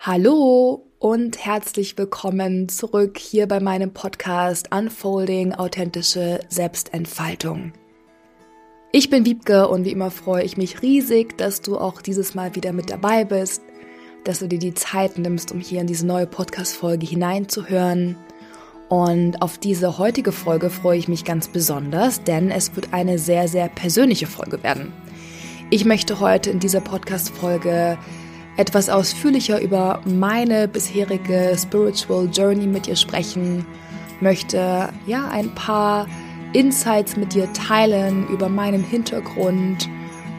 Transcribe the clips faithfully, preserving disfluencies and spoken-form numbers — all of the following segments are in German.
Hallo und herzlich willkommen zurück hier bei meinem Podcast Unfolding, authentische Selbstentfaltung. Ich bin Wiebke und wie immer freue ich mich riesig, dass du auch dieses Mal wieder mit dabei bist, dass du dir die Zeit nimmst, um hier in diese neue Podcast-Folge hineinzuhören. Und auf diese heutige Folge freue ich mich ganz besonders, denn es wird eine sehr, sehr persönliche Folge werden. Ich möchte heute in dieser Podcast-Folge etwas ausführlicher über meine bisherige Spiritual Journey mit dir sprechen, möchte ja ein paar Insights mit dir teilen über meinen Hintergrund,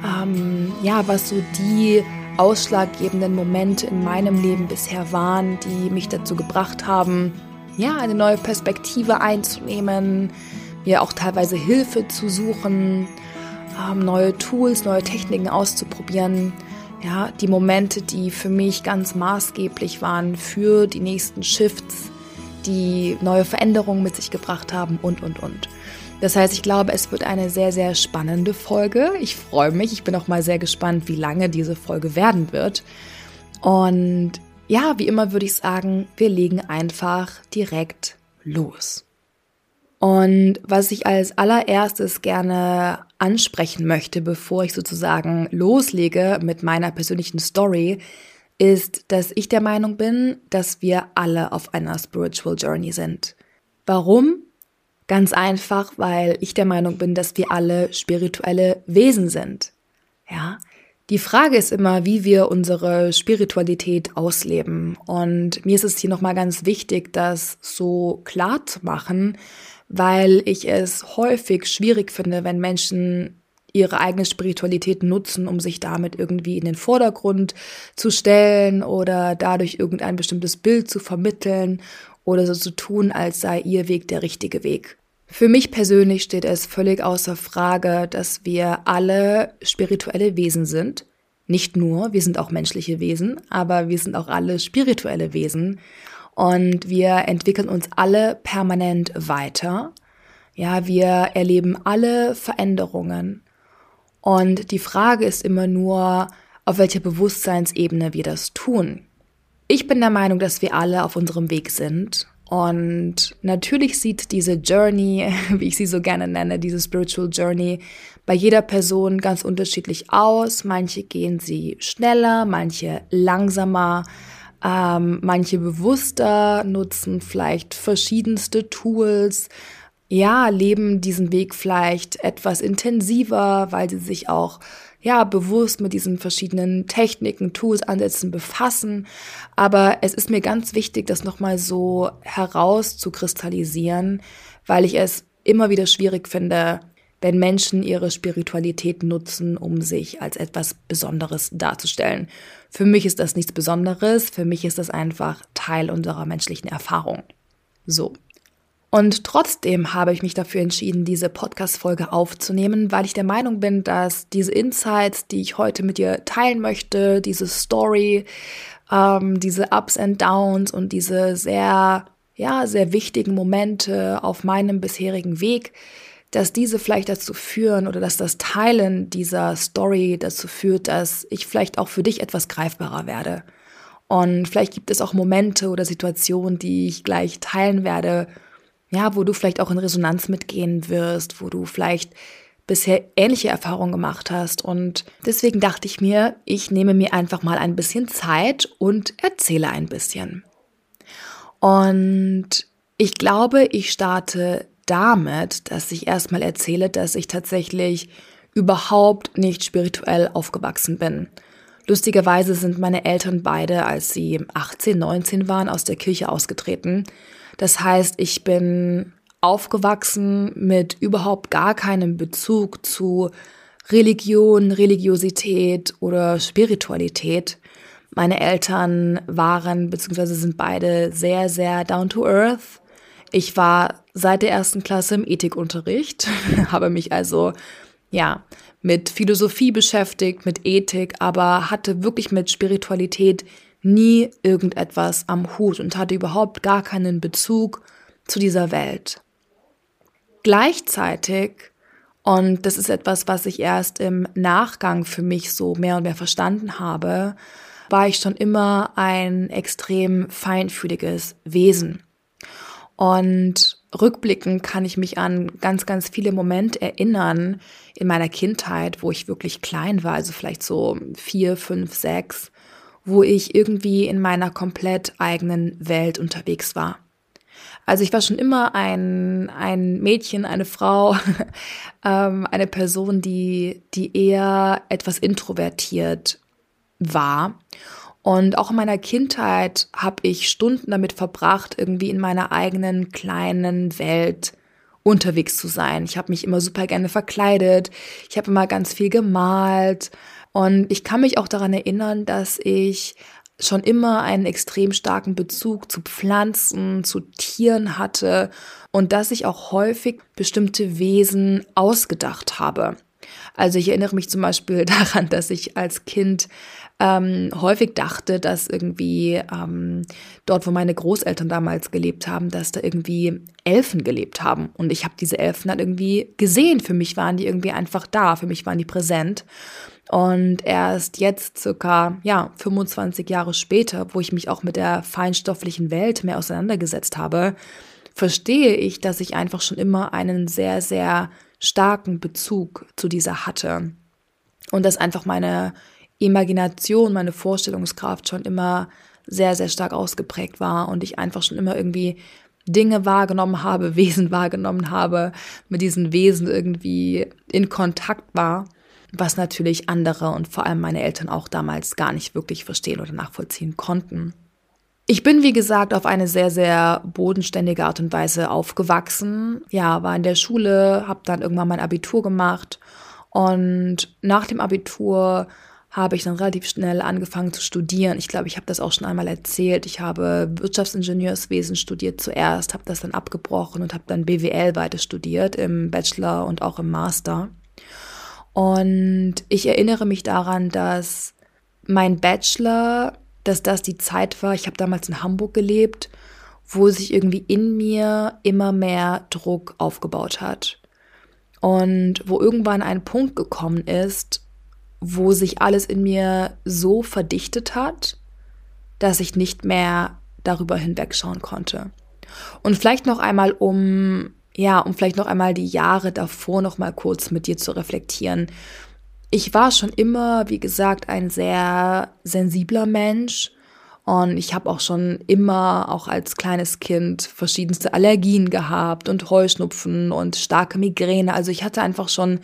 ähm, ja, was so die ausschlaggebenden Momente in meinem Leben bisher waren, die mich dazu gebracht haben, ja, eine neue Perspektive einzunehmen, mir auch teilweise Hilfe zu suchen, ähm, neue Tools, neue Techniken auszuprobieren. Ja, die Momente, die für mich ganz maßgeblich waren für die nächsten Shifts, die neue Veränderungen mit sich gebracht haben und, und, und. Das heißt, ich glaube, es wird eine sehr, sehr spannende Folge. Ich freue mich. Ich bin auch mal sehr gespannt, wie lange diese Folge werden wird. Und ja, wie immer würde ich sagen, wir legen einfach direkt los. Und was ich als allererstes gerne ansprechen möchte, bevor ich sozusagen loslege mit meiner persönlichen Story, ist, dass ich der Meinung bin, dass wir alle auf einer Spiritual Journey sind. Warum? Ganz einfach, weil ich der Meinung bin, dass wir alle spirituelle Wesen sind. Ja? Die Frage ist immer, wie wir unsere Spiritualität ausleben. Und mir ist es hier nochmal ganz wichtig, das so klar zu machen, weil ich es häufig schwierig finde, wenn Menschen ihre eigene Spiritualität nutzen, um sich damit irgendwie in den Vordergrund zu stellen oder dadurch irgendein bestimmtes Bild zu vermitteln oder so zu tun, als sei ihr Weg der richtige Weg. Für mich persönlich steht es völlig außer Frage, dass wir alle spirituelle Wesen sind. Nicht nur, wir sind auch menschliche Wesen, aber wir sind auch alle spirituelle Wesen. Und wir entwickeln uns alle permanent weiter. Ja, wir erleben alle Veränderungen. Und die Frage ist immer nur, auf welcher Bewusstseinsebene wir das tun. Ich bin der Meinung, dass wir alle auf unserem Weg sind. Und natürlich sieht diese Journey, wie ich sie so gerne nenne, diese Spiritual Journey, bei jeder Person ganz unterschiedlich aus. Manche gehen sie schneller, manche langsamer. Ähm, manche bewusster, nutzen vielleicht verschiedenste Tools, ja, leben diesen Weg vielleicht etwas intensiver, weil sie sich auch, ja, bewusst mit diesen verschiedenen Techniken, Tools, Ansätzen befassen. Aber es ist mir ganz wichtig, das nochmal so herauszukristallisieren, weil ich es immer wieder schwierig finde, wenn Menschen ihre Spiritualität nutzen, um sich als etwas Besonderes darzustellen. Für mich ist das nichts Besonderes, für mich ist das einfach Teil unserer menschlichen Erfahrung. So. Und trotzdem habe ich mich dafür entschieden, diese Podcast-Folge aufzunehmen, weil ich der Meinung bin, dass diese Insights, die ich heute mit dir teilen möchte, diese Story, ähm, diese Ups and Downs und diese sehr, ja, sehr wichtigen Momente auf meinem bisherigen Weg, dass diese vielleicht dazu führen oder dass das Teilen dieser Story dazu führt, dass ich vielleicht auch für dich etwas greifbarer werde. Und vielleicht gibt es auch Momente oder Situationen, die ich gleich teilen werde, ja, wo du vielleicht auch in Resonanz mitgehen wirst, wo du vielleicht bisher ähnliche Erfahrungen gemacht hast. Und deswegen dachte ich mir, ich nehme mir einfach mal ein bisschen Zeit und erzähle ein bisschen. Und ich glaube, ich starte damit, dass ich erstmal erzähle, dass ich tatsächlich überhaupt nicht spirituell aufgewachsen bin. Lustigerweise sind meine Eltern beide, als sie achtzehn, neunzehn waren, aus der Kirche ausgetreten. Das heißt, ich bin aufgewachsen mit überhaupt gar keinem Bezug zu Religion, Religiosität oder Spiritualität. Meine Eltern waren bzw. sind beide sehr, sehr down to earth. Ich war seit der ersten Klasse im Ethikunterricht, habe mich also ja mit Philosophie beschäftigt, mit Ethik, aber hatte wirklich mit Spiritualität nie irgendetwas am Hut und hatte überhaupt gar keinen Bezug zu dieser Welt. Gleichzeitig, und das ist etwas, was ich erst im Nachgang für mich so mehr und mehr verstanden habe, war ich schon immer ein extrem feinfühliges Wesen. Und rückblickend kann ich mich an ganz, ganz viele Momente erinnern in meiner Kindheit, wo ich wirklich klein war, also vielleicht so vier, fünf, sechs, wo ich irgendwie in meiner komplett eigenen Welt unterwegs war. Also ich war schon immer ein, ein Mädchen, eine Frau, ähm, eine Person, die, die eher etwas introvertiert war. Und auch in meiner Kindheit habe ich Stunden damit verbracht, irgendwie in meiner eigenen kleinen Welt unterwegs zu sein. Ich habe mich immer super gerne verkleidet, ich habe immer ganz viel gemalt und ich kann mich auch daran erinnern, dass ich schon immer einen extrem starken Bezug zu Pflanzen, zu Tieren hatte und dass ich auch häufig bestimmte Wesen ausgedacht habe. Also ich erinnere mich zum Beispiel daran, dass ich als Kind ähm, häufig dachte, dass irgendwie ähm, dort, wo meine Großeltern damals gelebt haben, dass da irgendwie Elfen gelebt haben. Und ich habe diese Elfen dann irgendwie gesehen. Für mich waren die irgendwie einfach da, für mich waren die präsent. Und erst jetzt, circa ja, fünfundzwanzig Jahre später, wo ich mich auch mit der feinstofflichen Welt mehr auseinandergesetzt habe, verstehe ich, dass ich einfach schon immer einen sehr, sehr starken Bezug zu dieser hatte. Und dass einfach meine Imagination, meine Vorstellungskraft schon immer sehr, sehr stark ausgeprägt war und ich einfach schon immer irgendwie Dinge wahrgenommen habe, Wesen wahrgenommen habe, mit diesen Wesen irgendwie in Kontakt war. Was natürlich andere und vor allem meine Eltern auch damals gar nicht wirklich verstehen oder nachvollziehen konnten. Ich bin, wie gesagt, auf eine sehr, sehr bodenständige Art und Weise aufgewachsen. Ja, war in der Schule, habe dann irgendwann mein Abitur gemacht und nach dem Abitur habe ich dann relativ schnell angefangen zu studieren. Ich glaube, ich habe das auch schon einmal erzählt. Ich habe Wirtschaftsingenieurswesen studiert zuerst, habe das dann abgebrochen und habe dann B W L weiter studiert im Bachelor und auch im Master. Und ich erinnere mich daran, dass mein Bachelor, dass das die Zeit war, ich habe damals in Hamburg gelebt, wo sich irgendwie in mir immer mehr Druck aufgebaut hat. Und wo irgendwann ein Punkt gekommen ist, wo sich alles in mir so verdichtet hat, dass ich nicht mehr darüber hinwegschauen konnte. Und vielleicht noch einmal um... Ja, um vielleicht noch einmal die Jahre davor noch mal kurz mit dir zu reflektieren. Ich war schon immer, wie gesagt, ein sehr sensibler Mensch und ich habe auch schon immer, auch als kleines Kind, verschiedenste Allergien gehabt und Heuschnupfen und starke Migräne. Also ich hatte einfach schon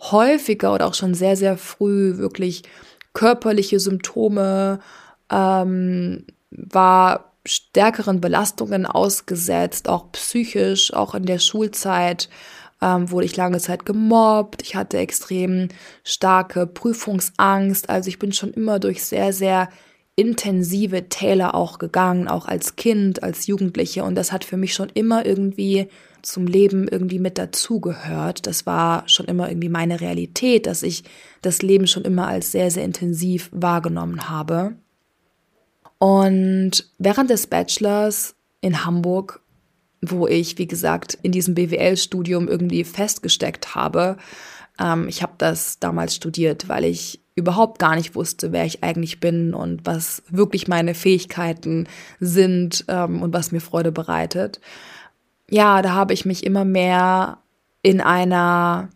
häufiger oder auch schon sehr, sehr früh wirklich körperliche Symptome, ähm, war stärkeren Belastungen ausgesetzt, auch psychisch, auch in der Schulzeit ähm, wurde ich lange Zeit gemobbt, ich hatte extrem starke Prüfungsangst, also ich bin schon immer durch sehr, sehr intensive Täler auch gegangen, auch als Kind, als Jugendliche und das hat für mich schon immer irgendwie zum Leben irgendwie mit dazugehört, das war schon immer irgendwie meine Realität, dass ich das Leben schon immer als sehr, sehr intensiv wahrgenommen habe. Und während des Bachelors in Hamburg, wo ich, wie gesagt, in diesem B W L-Studium irgendwie festgesteckt habe, ähm, ich habe das damals studiert, weil ich überhaupt gar nicht wusste, wer ich eigentlich bin und was wirklich meine Fähigkeiten sind ähm, und was mir Freude bereitet. Ja, da habe ich mich immer mehr in einer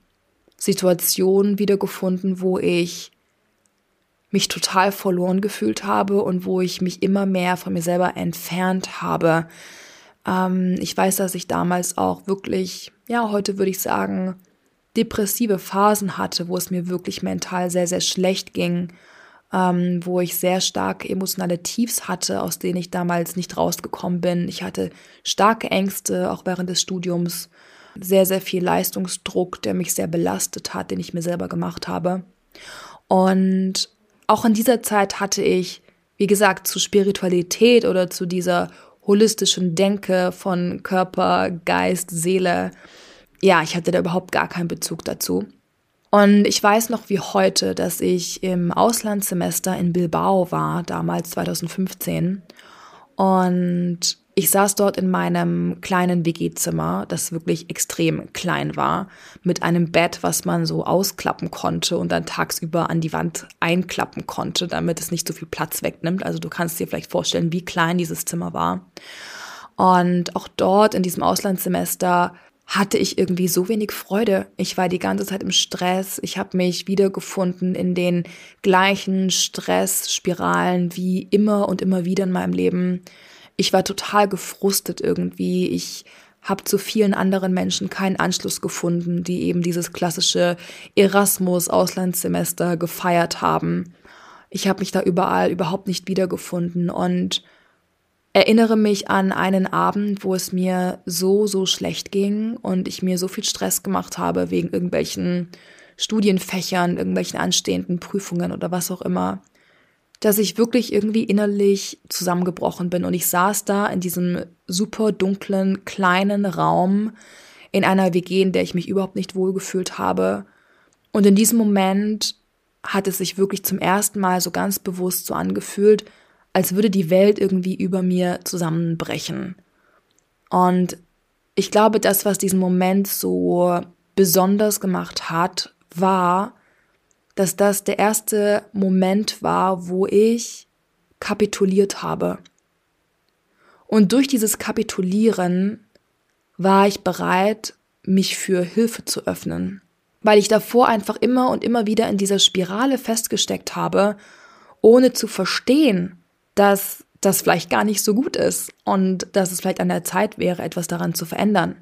Situation wiedergefunden, wo ich mich total verloren gefühlt habe und wo ich mich immer mehr von mir selber entfernt habe. Ähm, ich weiß, dass ich damals auch wirklich, ja, heute würde ich sagen, depressive Phasen hatte, wo es mir wirklich mental sehr, sehr schlecht ging, ähm, wo ich sehr starke emotionale Tiefs hatte, aus denen ich damals nicht rausgekommen bin. Ich hatte starke Ängste, auch während des Studiums, sehr, sehr viel Leistungsdruck, der mich sehr belastet hat, den ich mir selber gemacht habe. Und auch in dieser Zeit hatte ich, wie gesagt, zu Spiritualität oder zu dieser holistischen Denke von Körper, Geist, Seele, ja, ich hatte da überhaupt gar keinen Bezug dazu. Und ich weiß noch wie heute, dass ich im Auslandssemester in Bilbao war, damals zwanzig fünfzehn. Und Ich saß dort in meinem kleinen W G-Zimmer, das wirklich extrem klein war, mit einem Bett, was man so ausklappen konnte und dann tagsüber an die Wand einklappen konnte, damit es nicht so viel Platz wegnimmt. Also du kannst dir vielleicht vorstellen, wie klein dieses Zimmer war. Und auch dort in diesem Auslandssemester hatte ich irgendwie so wenig Freude. Ich war die ganze Zeit im Stress. Ich habe mich wiedergefunden in den gleichen Stressspiralen wie immer und immer wieder in meinem Leben. Ich war total gefrustet irgendwie. Ich habe zu vielen anderen Menschen keinen Anschluss gefunden, die eben dieses klassische Erasmus-Auslandssemester gefeiert haben. Ich habe mich da überall überhaupt nicht wiedergefunden und erinnere mich an einen Abend, wo es mir so, so schlecht ging und ich mir so viel Stress gemacht habe wegen irgendwelchen Studienfächern, irgendwelchen anstehenden Prüfungen oder was auch immer, dass ich wirklich irgendwie innerlich zusammengebrochen bin. Und ich saß da in diesem super dunklen, kleinen Raum in einer W G, in der ich mich überhaupt nicht wohlgefühlt habe. Und in diesem Moment hat es sich wirklich zum ersten Mal so ganz bewusst so angefühlt, als würde die Welt irgendwie über mir zusammenbrechen. Und ich glaube, das, was diesen Moment so besonders gemacht hat, war, dass das der erste Moment war, wo ich kapituliert habe. Und durch dieses Kapitulieren war ich bereit, mich für Hilfe zu öffnen, weil ich davor einfach immer und immer wieder in dieser Spirale festgesteckt habe, ohne zu verstehen, dass das vielleicht gar nicht so gut ist und dass es vielleicht an der Zeit wäre, etwas daran zu verändern.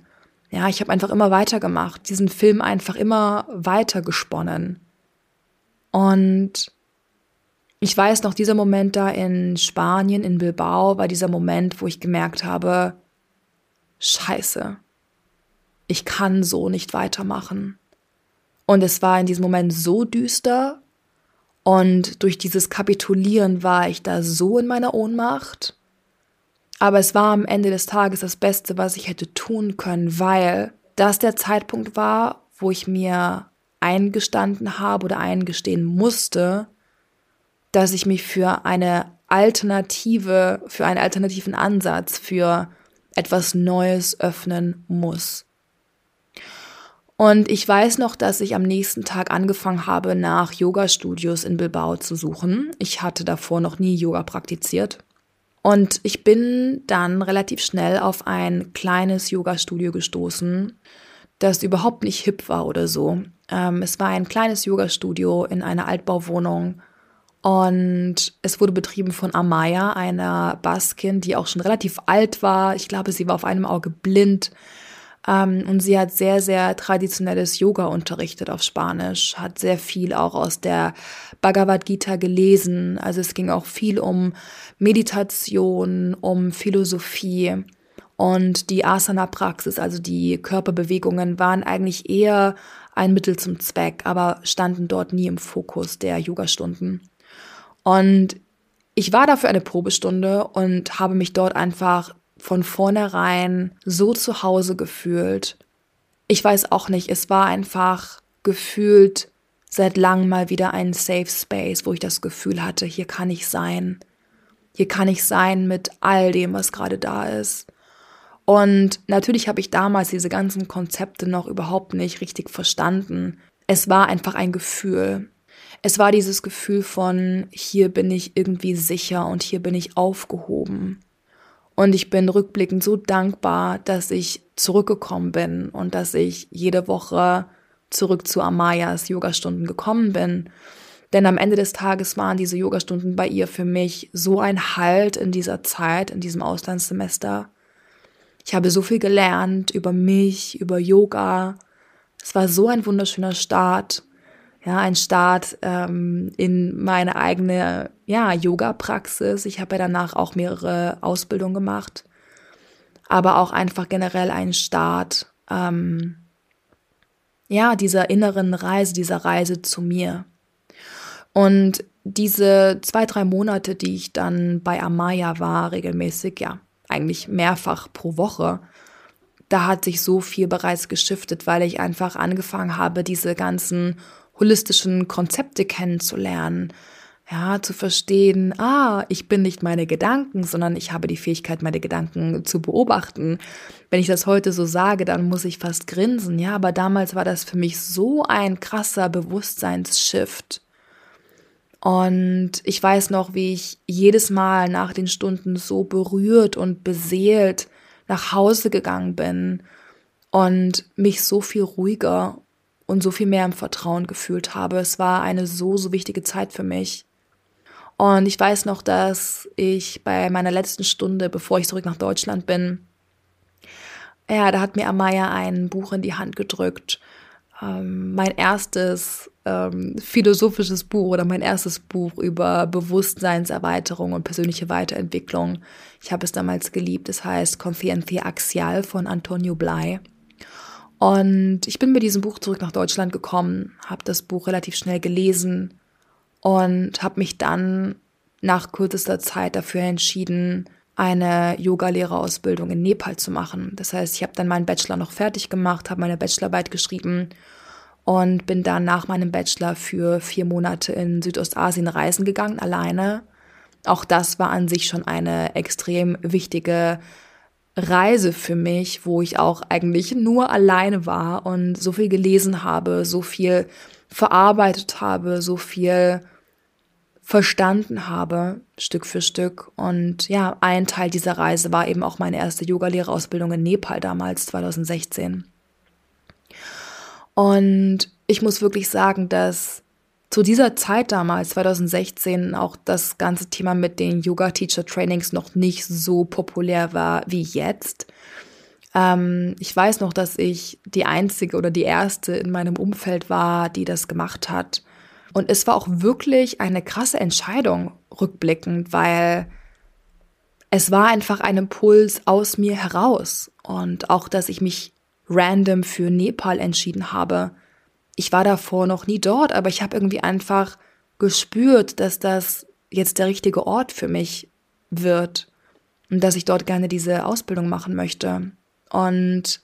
Ja, ich habe einfach immer weitergemacht, diesen Film einfach immer weiter gesponnen. Und ich weiß noch, dieser Moment da in Spanien, in Bilbao, war dieser Moment, wo ich gemerkt habe, Scheiße, ich kann so nicht weitermachen. Und es war in diesem Moment so düster und durch dieses Kapitulieren war ich da so in meiner Ohnmacht. Aber es war am Ende des Tages das Beste, was ich hätte tun können, weil das der Zeitpunkt war, wo ich mir eingestanden habe oder eingestehen musste, dass ich mich für eine Alternative, für einen alternativen Ansatz, für etwas Neues öffnen muss. Und ich weiß noch, dass ich am nächsten Tag angefangen habe, nach Yoga-Studios in Bilbao zu suchen. Ich hatte davor noch nie Yoga praktiziert. Und ich bin dann relativ schnell auf ein kleines Yoga-Studio gestoßen, das überhaupt nicht hip war oder so. Ähm, es war ein kleines Yoga-Studio in einer Altbauwohnung und es wurde betrieben von Amaya, einer Baskin, die auch schon relativ alt war. Ich glaube, sie war auf einem Auge blind ähm, und sie hat sehr, sehr traditionelles Yoga unterrichtet auf Spanisch, hat sehr viel auch aus der Bhagavad-Gita gelesen. Also es ging auch viel um Meditation, um Philosophie. Und die Asana-Praxis, also die Körperbewegungen, waren eigentlich eher ein Mittel zum Zweck, aber standen dort nie im Fokus der Yogastunden. Und ich war da für eine Probestunde und habe mich dort einfach von vornherein so zu Hause gefühlt. Ich weiß auch nicht, es war einfach gefühlt seit langem mal wieder ein Safe Space, wo ich das Gefühl hatte, hier kann ich sein. Hier kann ich sein mit all dem, was gerade da ist. Und natürlich habe ich damals diese ganzen Konzepte noch überhaupt nicht richtig verstanden. Es war einfach ein Gefühl. Es war dieses Gefühl von, hier bin ich irgendwie sicher und hier bin ich aufgehoben. Und ich bin rückblickend so dankbar, dass ich zurückgekommen bin und dass ich jede Woche zurück zu Amayas Yogastunden gekommen bin. Denn am Ende des Tages waren diese Yogastunden bei ihr für mich so ein Halt in dieser Zeit, in diesem Auslandssemester. Ich habe so viel gelernt über mich, über Yoga. Es war so ein wunderschöner Start. Ja, ein Start ähm, in meine eigene ja, Yoga-Praxis. Ich habe ja danach auch mehrere Ausbildungen gemacht. Aber auch einfach generell ein Start ähm, ja, dieser inneren Reise, dieser Reise zu mir. Und diese zwei, drei Monate, die ich dann bei Amaya war, regelmäßig, ja, eigentlich mehrfach pro Woche, da hat sich so viel bereits geschiftet, weil ich einfach angefangen habe, diese ganzen holistischen Konzepte kennenzulernen. ja, zu verstehen, ah, ich bin nicht meine Gedanken, sondern ich habe die Fähigkeit, meine Gedanken zu beobachten. Wenn ich das heute so sage, dann muss ich fast grinsen, ja, aber damals war das für mich so ein krasser Bewusstseinsshift. Und ich weiß noch, wie ich jedes Mal nach den Stunden so berührt und beseelt nach Hause gegangen bin und mich so viel ruhiger und so viel mehr im Vertrauen gefühlt habe. Es war eine so, so wichtige Zeit für mich. Und ich weiß noch, dass ich bei meiner letzten Stunde, bevor ich zurück nach Deutschland bin, ja, da hat mir Amaya ein Buch in die Hand gedrückt. Ähm, mein erstes ähm, philosophisches Buch oder mein erstes Buch über Bewusstseinserweiterung und persönliche Weiterentwicklung. Ich habe es damals geliebt. Es heißt Consciencia Axial von Antonio Blay. Und ich bin mit diesem Buch zurück nach Deutschland gekommen, habe das Buch relativ schnell gelesen und habe mich dann nach kürzester Zeit dafür entschieden, eine Yoga-Lehrerausbildung in Nepal zu machen. Das heißt, ich habe dann meinen Bachelor noch fertig gemacht, habe meine Bachelorarbeit geschrieben und bin dann nach meinem Bachelor für vier Monate in Südostasien reisen gegangen, alleine. Auch das war an sich schon eine extrem wichtige Reise für mich, wo ich auch eigentlich nur alleine war und so viel gelesen habe, so viel verarbeitet habe, so viel verstanden habe, Stück für Stück. Und ja, ein Teil dieser Reise war eben auch meine erste Yoga-Lehrerausbildung in Nepal damals, zwanzig sechzehn. Und ich muss wirklich sagen, dass zu dieser Zeit damals, zwanzig sechzehn, auch das ganze Thema mit den Yoga-Teacher-Trainings noch nicht so populär war wie jetzt. Ähm, ich weiß noch, dass ich die einzige oder die erste in meinem Umfeld war, die das gemacht hat. Und es war auch wirklich eine krasse Entscheidung, rückblickend, weil es war einfach ein Impuls aus mir heraus. Und auch, dass ich mich random für Nepal entschieden habe. Ich war davor noch nie dort, aber ich habe irgendwie einfach gespürt, dass das jetzt der richtige Ort für mich wird und dass ich dort gerne diese Ausbildung machen möchte. Und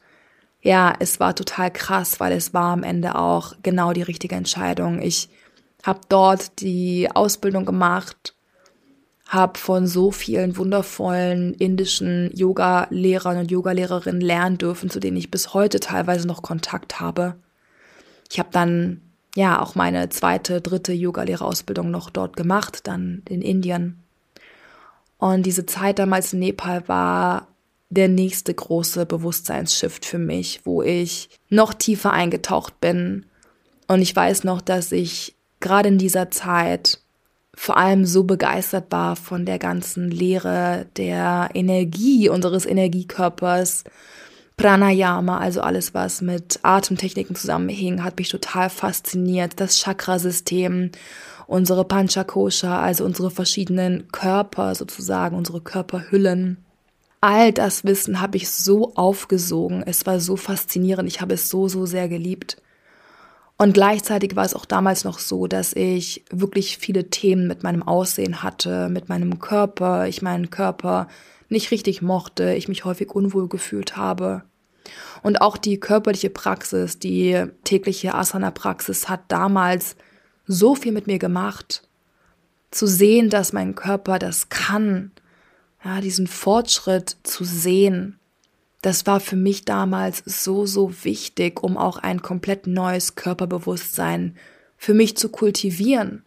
ja, es war total krass, weil es war am Ende auch genau die richtige Entscheidung. Ich habe dort die Ausbildung gemacht, habe von so vielen wundervollen indischen Yoga-Lehrern und Yoga-Lehrerinnen lernen dürfen, zu denen ich bis heute teilweise noch Kontakt habe. Ich habe dann ja auch meine zweite, dritte Yoga-Lehrerausbildung noch dort gemacht, dann in Indien. Und diese Zeit damals in Nepal war der nächste große Bewusstseinsshift für mich, wo ich noch tiefer eingetaucht bin. Und ich weiß noch, dass ich gerade in dieser Zeit vor allem so begeistert war von der ganzen Lehre der Energie, unseres Energiekörpers. Pranayama, also alles, was mit Atemtechniken zusammenhing, hat mich total fasziniert. Das Chakrasystem, unsere Panchakosha, also unsere verschiedenen Körper sozusagen, unsere Körperhüllen. All das Wissen habe ich so aufgesogen. Es war so faszinierend. Ich habe es so, so sehr geliebt. Und gleichzeitig war es auch damals noch so, dass ich wirklich viele Themen mit meinem Aussehen hatte, mit meinem Körper, ich meinen Körper nicht richtig mochte, ich mich häufig unwohl gefühlt habe. Und auch die körperliche Praxis, die tägliche Asana-Praxis hat damals so viel mit mir gemacht. Zu sehen, dass mein Körper das kann, ja, diesen Fortschritt zu sehen, das war für mich damals so, so wichtig, um auch ein komplett neues Körperbewusstsein für mich zu kultivieren.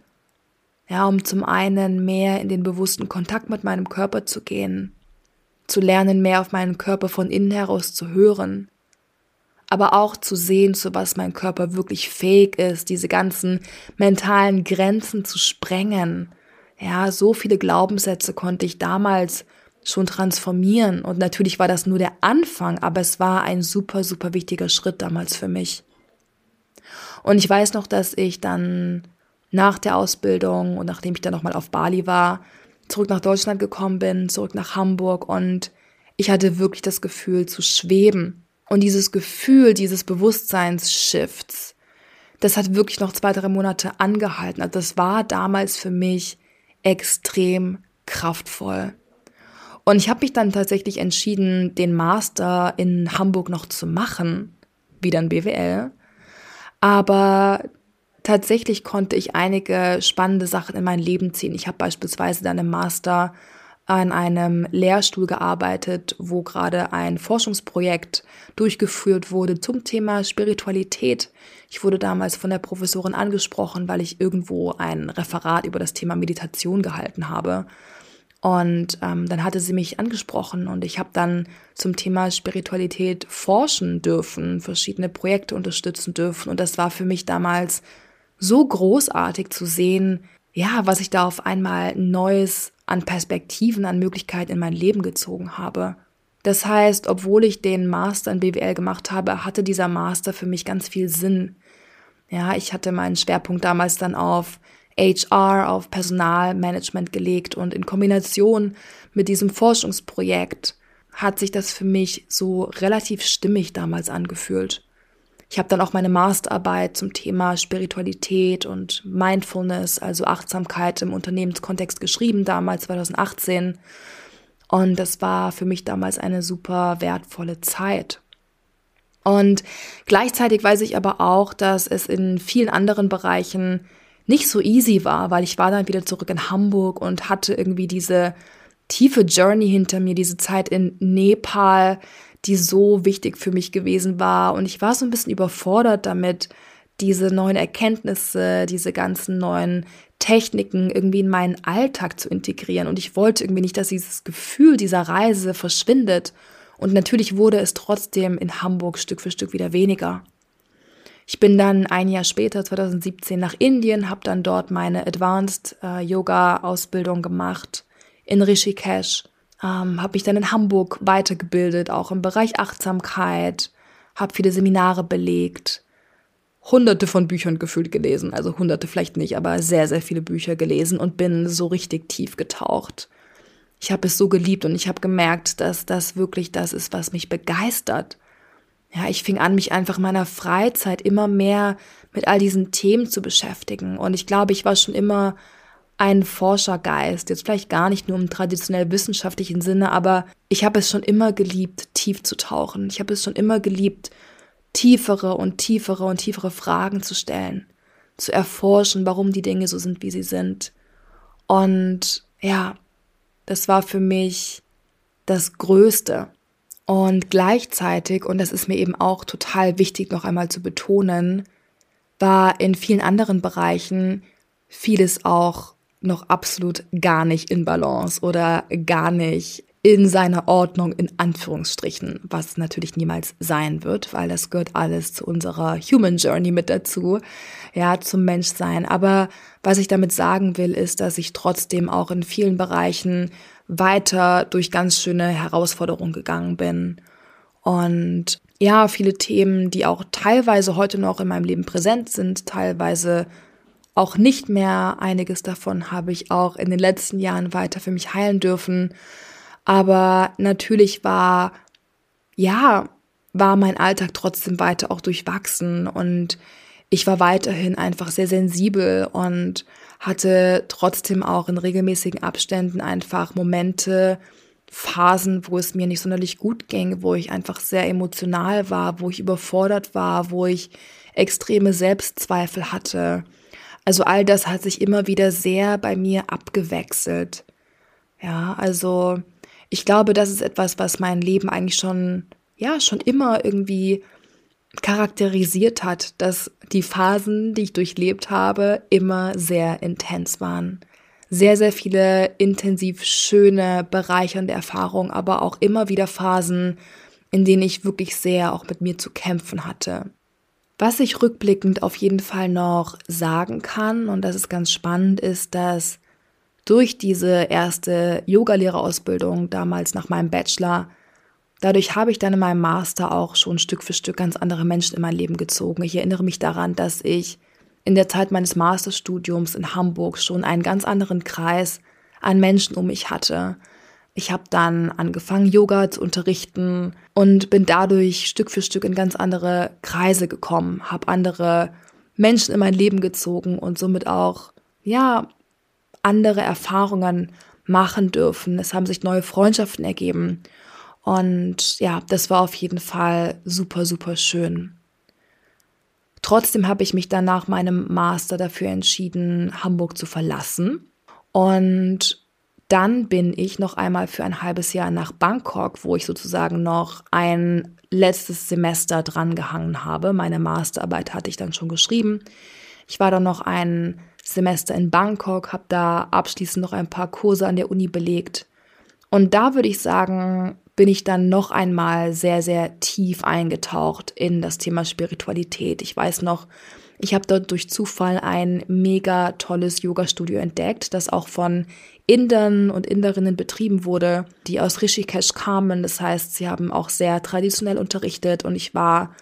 Ja, um zum einen mehr in den bewussten Kontakt mit meinem Körper zu gehen, zu lernen, mehr auf meinen Körper von innen heraus zu hören, aber auch zu sehen, zu was mein Körper wirklich fähig ist, diese ganzen mentalen Grenzen zu sprengen. Ja, so viele Glaubenssätze konnte ich damals schon transformieren und natürlich war das nur der Anfang, aber es war ein super, super wichtiger Schritt damals für mich. Und ich weiß noch, dass ich dann nach der Ausbildung und nachdem ich dann nochmal auf Bali war, zurück nach Deutschland gekommen bin, zurück nach Hamburg und ich hatte wirklich das Gefühl zu schweben. Und dieses Gefühl dieses Bewusstseinsshifts, das hat wirklich noch zwei, drei Monate angehalten. Also das war damals für mich extrem kraftvoll. Und ich habe mich dann tatsächlich entschieden, den Master in Hamburg noch zu machen, wieder ein B W L. Aber tatsächlich konnte ich einige spannende Sachen in mein Leben ziehen. Ich habe beispielsweise dann im Master an einem Lehrstuhl gearbeitet, wo gerade ein Forschungsprojekt durchgeführt wurde zum Thema Spiritualität. Ich wurde damals von der Professorin angesprochen, weil ich irgendwo ein Referat über das Thema Meditation gehalten habe. Und ähm, dann hatte sie mich angesprochen und ich habe dann zum Thema Spiritualität forschen dürfen, verschiedene Projekte unterstützen dürfen. Und das war für mich damals so großartig zu sehen, ja, was ich da auf einmal Neues an Perspektiven, an Möglichkeiten in mein Leben gezogen habe. Das heißt, obwohl ich den Master in B W L gemacht habe, hatte dieser Master für mich ganz viel Sinn. Ja, ich hatte meinen Schwerpunkt damals dann auf H R, auf Personalmanagement gelegt und in Kombination mit diesem Forschungsprojekt hat sich das für mich so relativ stimmig damals angefühlt. Ich habe dann auch meine Masterarbeit zum Thema Spiritualität und Mindfulness, also Achtsamkeit im Unternehmenskontext geschrieben, damals zwanzig achtzehn. Und das war für mich damals eine super wertvolle Zeit. Und gleichzeitig weiß ich aber auch, dass es in vielen anderen Bereichen nicht so easy war, weil ich war dann wieder zurück in Hamburg und hatte irgendwie diese tiefe Journey hinter mir, diese Zeit in Nepal, die so wichtig für mich gewesen war. Und ich war so ein bisschen überfordert damit, diese neuen Erkenntnisse, diese ganzen neuen Techniken irgendwie in meinen Alltag zu integrieren. Und ich wollte irgendwie nicht, dass dieses Gefühl dieser Reise verschwindet. Und natürlich wurde es trotzdem in Hamburg Stück für Stück wieder weniger. Ich bin dann ein Jahr später, zwanzig siebzehn, nach Indien, habe dann dort meine Advanced-Yoga-Ausbildung gemacht in Rishikesh. Ähm, habe mich dann in Hamburg weitergebildet, auch im Bereich Achtsamkeit, habe viele Seminare belegt, hunderte von Büchern gefühlt gelesen, also hunderte vielleicht nicht, aber sehr, sehr viele Bücher gelesen und bin so richtig tief getaucht. Ich habe es so geliebt und ich habe gemerkt, dass das wirklich das ist, was mich begeistert. Ja, ich fing an, mich einfach in meiner Freizeit immer mehr mit all diesen Themen zu beschäftigen und ich glaube, ich war schon immer ein Forschergeist, jetzt vielleicht gar nicht nur im traditionell wissenschaftlichen Sinne, aber ich habe es schon immer geliebt, tief zu tauchen. Ich habe es schon immer geliebt, tiefere und tiefere und tiefere Fragen zu stellen, zu erforschen, warum die Dinge so sind, wie sie sind. Und ja, das war für mich das Größte. Und gleichzeitig, und das ist mir eben auch total wichtig, noch einmal zu betonen, war in vielen anderen Bereichen vieles auch noch absolut gar nicht in Balance oder gar nicht in seiner Ordnung, in Anführungsstrichen, was natürlich niemals sein wird, weil das gehört alles zu unserer Human Journey mit dazu, ja, zum Menschsein. Aber was ich damit sagen will, ist, dass ich trotzdem auch in vielen Bereichen weiter durch ganz schöne Herausforderungen gegangen bin. Und ja, viele Themen, die auch teilweise heute noch in meinem Leben präsent sind, teilweise auch nicht mehr, einiges davon habe ich auch in den letzten Jahren weiter für mich heilen dürfen. Aber natürlich war, ja, war mein Alltag trotzdem weiter auch durchwachsen und ich war weiterhin einfach sehr sensibel und hatte trotzdem auch in regelmäßigen Abständen einfach Momente, Phasen, wo es mir nicht sonderlich gut ging, wo ich einfach sehr emotional war, wo ich überfordert war, wo ich extreme Selbstzweifel hatte. Also all das hat sich immer wieder sehr bei mir abgewechselt. Ja, also ich glaube, das ist etwas, was mein Leben eigentlich schon, ja, schon immer irgendwie charakterisiert hat, dass die Phasen, die ich durchlebt habe, immer sehr intens waren. Sehr, sehr viele intensiv schöne, bereichernde Erfahrungen, aber auch immer wieder Phasen, in denen ich wirklich sehr auch mit mir zu kämpfen hatte. Was ich rückblickend auf jeden Fall noch sagen kann, und das ist ganz spannend, ist, dass durch diese erste Yogalehrerausbildung damals nach meinem Bachelor, dadurch habe ich dann in meinem Master auch schon Stück für Stück ganz andere Menschen in mein Leben gezogen. Ich erinnere mich daran, dass ich in der Zeit meines Masterstudiums in Hamburg schon einen ganz anderen Kreis an Menschen um mich hatte. Ich habe dann angefangen, Yoga zu unterrichten und bin dadurch Stück für Stück in ganz andere Kreise gekommen, habe andere Menschen in mein Leben gezogen und somit auch, ja, andere Erfahrungen machen dürfen. Es haben sich neue Freundschaften ergeben und ja, das war auf jeden Fall super, super schön. Trotzdem habe ich mich dann nach meinem Master dafür entschieden, Hamburg zu verlassen. Und dann bin ich noch einmal für ein halbes Jahr nach Bangkok, wo ich sozusagen noch ein letztes Semester dran gehangen habe. Meine Masterarbeit hatte ich dann schon geschrieben. Ich war dann noch ein Semester in Bangkok, habe da abschließend noch ein paar Kurse an der Uni belegt. Und da würde ich sagen, bin ich dann noch einmal sehr, sehr tief eingetaucht in das Thema Spiritualität. Ich weiß noch, ich habe dort durch Zufall ein mega tolles Yoga-Studio entdeckt, das auch von Indern und Inderinnen betrieben wurde, die aus Rishikesh kamen. Das heißt, sie haben auch sehr traditionell unterrichtet und ich war,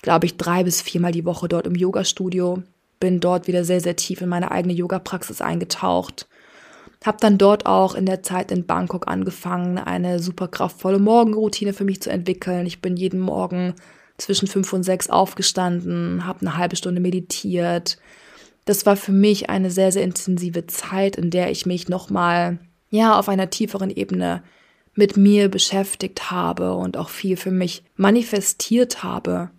glaube ich, drei bis viermal die Woche dort im Yoga-Studio. Bin dort wieder sehr, sehr tief in meine eigene Yoga-Praxis eingetaucht. Habe dann dort auch in der Zeit in Bangkok angefangen, eine super kraftvolle Morgenroutine für mich zu entwickeln. Ich bin jeden Morgen zwischen fünf und sechs aufgestanden, habe eine halbe Stunde meditiert. Das war für mich eine sehr, sehr intensive Zeit, in der ich mich nochmal, ja, auf einer tieferen Ebene mit mir beschäftigt habe und auch viel für mich manifestiert habe.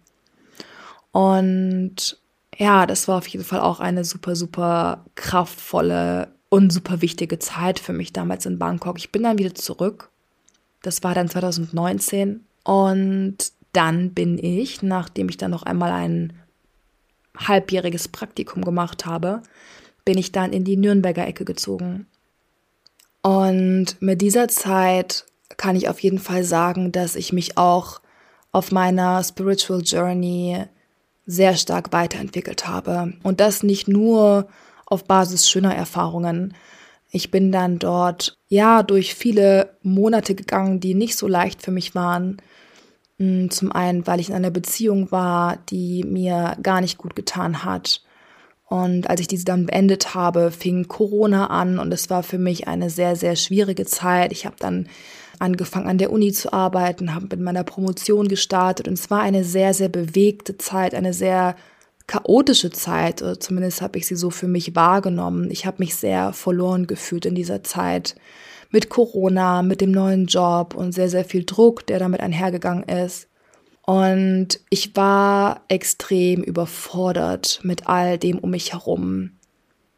Und ja, das war auf jeden Fall auch eine super, super kraftvolle und super wichtige Zeit für mich damals in Bangkok. Ich bin dann wieder zurück. Das war dann zwanzig neunzehn. Und dann bin ich, nachdem ich dann noch einmal ein halbjähriges Praktikum gemacht habe, bin ich dann in die Nürnberger Ecke gezogen. Und mit dieser Zeit kann ich auf jeden Fall sagen, dass ich mich auch auf meiner Spiritual Journey sehr stark weiterentwickelt habe. Und das nicht nur auf Basis schöner Erfahrungen. Ich bin dann dort, ja, durch viele Monate gegangen, die nicht so leicht für mich waren. Zum einen, weil ich in einer Beziehung war, die mir gar nicht gut getan hat. Und als ich diese dann beendet habe, fing Corona an und es war für mich eine sehr, sehr schwierige Zeit. Ich habe dann angefangen, an der Uni zu arbeiten, habe mit meiner Promotion gestartet und es war eine sehr, sehr bewegte Zeit, eine sehr chaotische Zeit, oder zumindest habe ich sie so für mich wahrgenommen. Ich habe mich sehr verloren gefühlt in dieser Zeit mit Corona, mit dem neuen Job und sehr, sehr viel Druck, der damit einhergegangen ist. Und ich war extrem überfordert mit all dem um mich herum.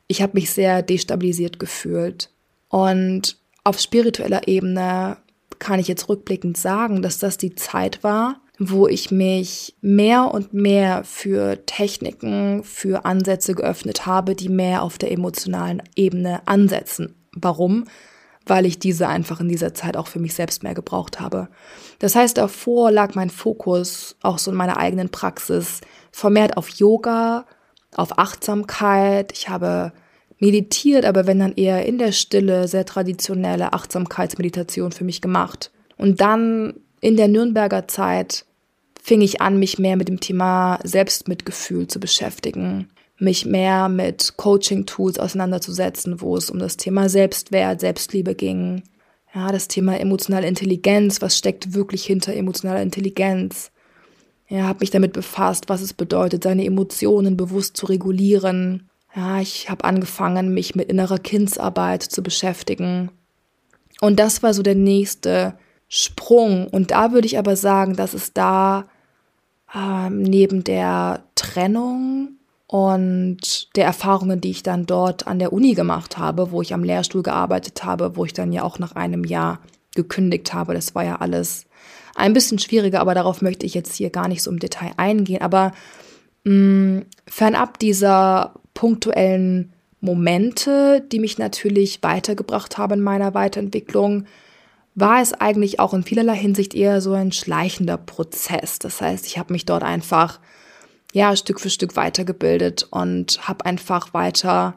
Ich habe mich sehr destabilisiert gefühlt. Und auf spiritueller Ebene kann ich jetzt rückblickend sagen, dass das die Zeit war, wo ich mich mehr und mehr für Techniken, für Ansätze geöffnet habe, die mehr auf der emotionalen Ebene ansetzen. Warum? Weil ich diese einfach in dieser Zeit auch für mich selbst mehr gebraucht habe. Das heißt, davor lag mein Fokus auch so in meiner eigenen Praxis vermehrt auf Yoga, auf Achtsamkeit. Ich habe meditiert, aber wenn dann eher in der Stille, sehr traditionelle Achtsamkeitsmeditation für mich gemacht. Und dann in der Nürnberger Zeit fing ich an, mich mehr mit dem Thema Selbstmitgefühl zu beschäftigen, mich mehr mit Coaching-Tools auseinanderzusetzen, wo es um das Thema Selbstwert, Selbstliebe ging. Ja, das Thema emotionale Intelligenz, was steckt wirklich hinter emotionaler Intelligenz? Ja, habe mich damit befasst, was es bedeutet, seine Emotionen bewusst zu regulieren. Ja, ich habe angefangen, mich mit innerer Kindsarbeit zu beschäftigen. Und das war so der nächste Sprung. Und da würde ich aber sagen, dass es da äh, neben der Trennung und der Erfahrungen, die ich dann dort an der Uni gemacht habe, wo ich am Lehrstuhl gearbeitet habe, wo ich dann ja auch nach einem Jahr gekündigt habe. Das war ja alles ein bisschen schwieriger, aber darauf möchte ich jetzt hier gar nicht so im Detail eingehen. Aber mh, fernab dieser punktuellen Momente, die mich natürlich weitergebracht haben in meiner Weiterentwicklung, war es eigentlich auch in vielerlei Hinsicht eher so ein schleichender Prozess. Das heißt, ich habe mich dort einfach ja, Stück für Stück weitergebildet und habe einfach weiter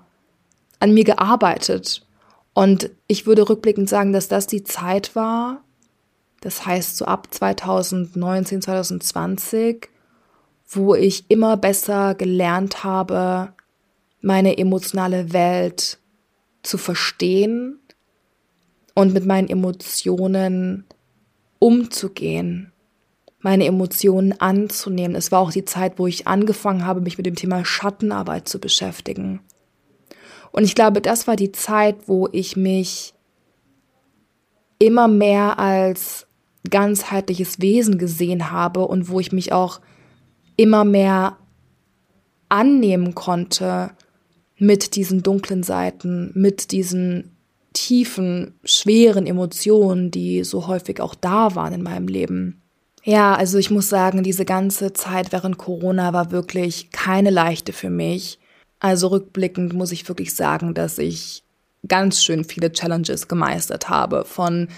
an mir gearbeitet. Und ich würde rückblickend sagen, dass das die Zeit war, das heißt so ab zwanzig neunzehn, zwanzig zwanzig, wo ich immer besser gelernt habe, meine emotionale Welt zu verstehen und mit meinen Emotionen umzugehen. Meine Emotionen anzunehmen. Es war auch die Zeit, wo ich angefangen habe, mich mit dem Thema Schattenarbeit zu beschäftigen. Und ich glaube, das war die Zeit, wo ich mich immer mehr als ganzheitliches Wesen gesehen habe und wo ich mich auch immer mehr annehmen konnte mit diesen dunklen Seiten, mit diesen tiefen, schweren Emotionen, die so häufig auch da waren in meinem Leben. Ja, also ich muss sagen, diese ganze Zeit während Corona war wirklich keine leichte für mich. Also rückblickend muss ich wirklich sagen, dass ich ganz schön viele Challenges gemeistert habe. Von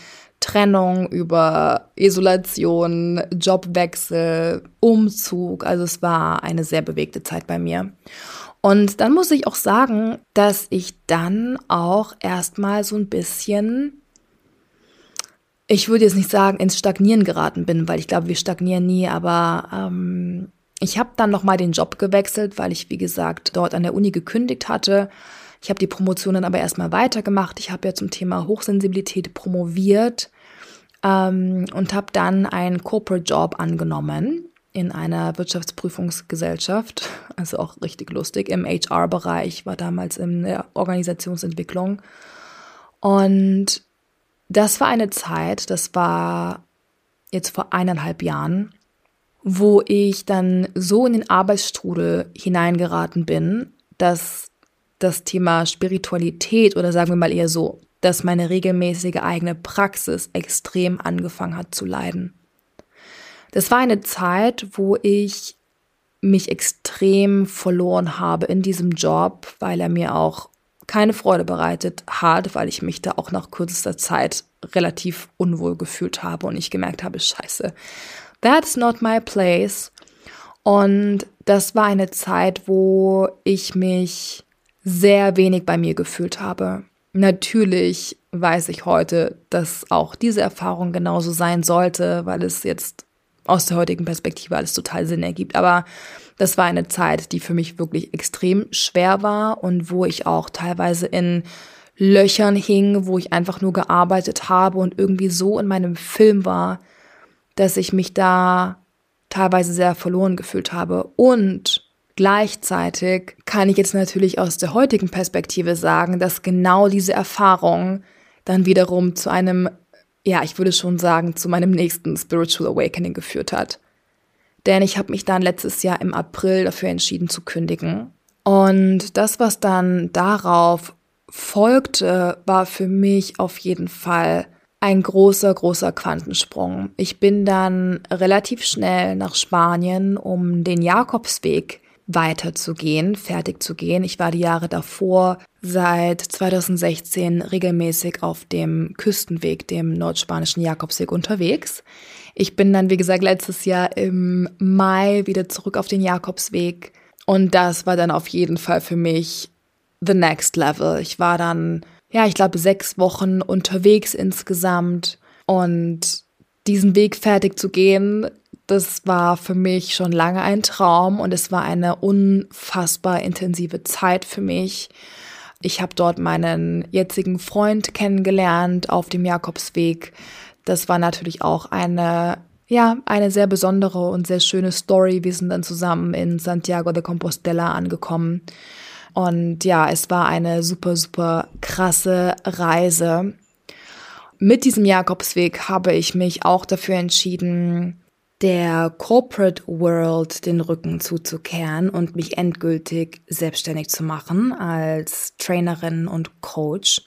Trennung über Isolation, Jobwechsel, Umzug. Also es war eine sehr bewegte Zeit bei mir. Und dann muss ich auch sagen, dass ich dann auch erstmal so ein bisschen, ich würde jetzt nicht sagen, ins Stagnieren geraten bin, weil ich glaube, wir stagnieren nie, aber ähm, ich habe dann nochmal den Job gewechselt, weil ich, wie gesagt, dort an der Uni gekündigt hatte. Ich habe die Promotion dann aber erstmal weitergemacht. Ich habe ja zum Thema Hochsensibilität promoviert ähm, und habe dann einen Corporate Job angenommen in einer Wirtschaftsprüfungsgesellschaft. Also auch richtig lustig. Im H R-Bereich, war damals in der Organisationsentwicklung. Und das war eine Zeit, das war jetzt vor eineinhalb Jahren, wo ich dann so in den Arbeitsstrudel hineingeraten bin, dass das Thema Spiritualität oder sagen wir mal eher so, dass meine regelmäßige eigene Praxis extrem angefangen hat zu leiden. Das war eine Zeit, wo ich mich extrem verloren habe in diesem Job, weil er mir auch keine Freude bereitet hat, weil ich mich da auch nach kürzester Zeit relativ unwohl gefühlt habe und ich gemerkt habe, scheiße, that's not my place. Und das war eine Zeit, wo ich mich sehr wenig bei mir gefühlt habe. Natürlich weiß ich heute, dass auch diese Erfahrung genauso sein sollte, weil es jetzt aus der heutigen Perspektive alles total Sinn ergibt. Aber das war eine Zeit, die für mich wirklich extrem schwer war und wo ich auch teilweise in Löchern hing, wo ich einfach nur gearbeitet habe und irgendwie so in meinem Film war, dass ich mich da teilweise sehr verloren gefühlt habe. Und gleichzeitig kann ich jetzt natürlich aus der heutigen Perspektive sagen, dass genau diese Erfahrung dann wiederum zu einem, ja, ich würde schon sagen, zu meinem nächsten Spiritual Awakening geführt hat. Denn ich habe mich dann letztes Jahr im April dafür entschieden zu kündigen. Und das, was dann darauf folgte, war für mich auf jeden Fall ein großer, großer Quantensprung. Ich bin dann relativ schnell nach Spanien, um den Jakobsweg weiterzugehen, fertig zu gehen. Ich war die Jahre davor seit zweitausendsechzehn regelmäßig auf dem Küstenweg, dem nordspanischen Jakobsweg unterwegs. Ich bin dann, wie gesagt, letztes Jahr im Mai wieder zurück auf den Jakobsweg und das war dann auf jeden Fall für mich the next level. Ich war dann, ja, ich glaube, sechs Wochen unterwegs insgesamt und diesen Weg fertig zu gehen, das war für mich schon lange ein Traum und es war eine unfassbar intensive Zeit für mich. Ich habe dort meinen jetzigen Freund kennengelernt auf dem Jakobsweg. Das war natürlich auch eine, ja, eine sehr besondere und sehr schöne Story. Wir sind dann zusammen in Santiago de Compostela angekommen. Und ja, es war eine super, super krasse Reise. Mit diesem Jakobsweg habe ich mich auch dafür entschieden, der Corporate World den Rücken zuzukehren und mich endgültig selbstständig zu machen als Trainerin und Coach.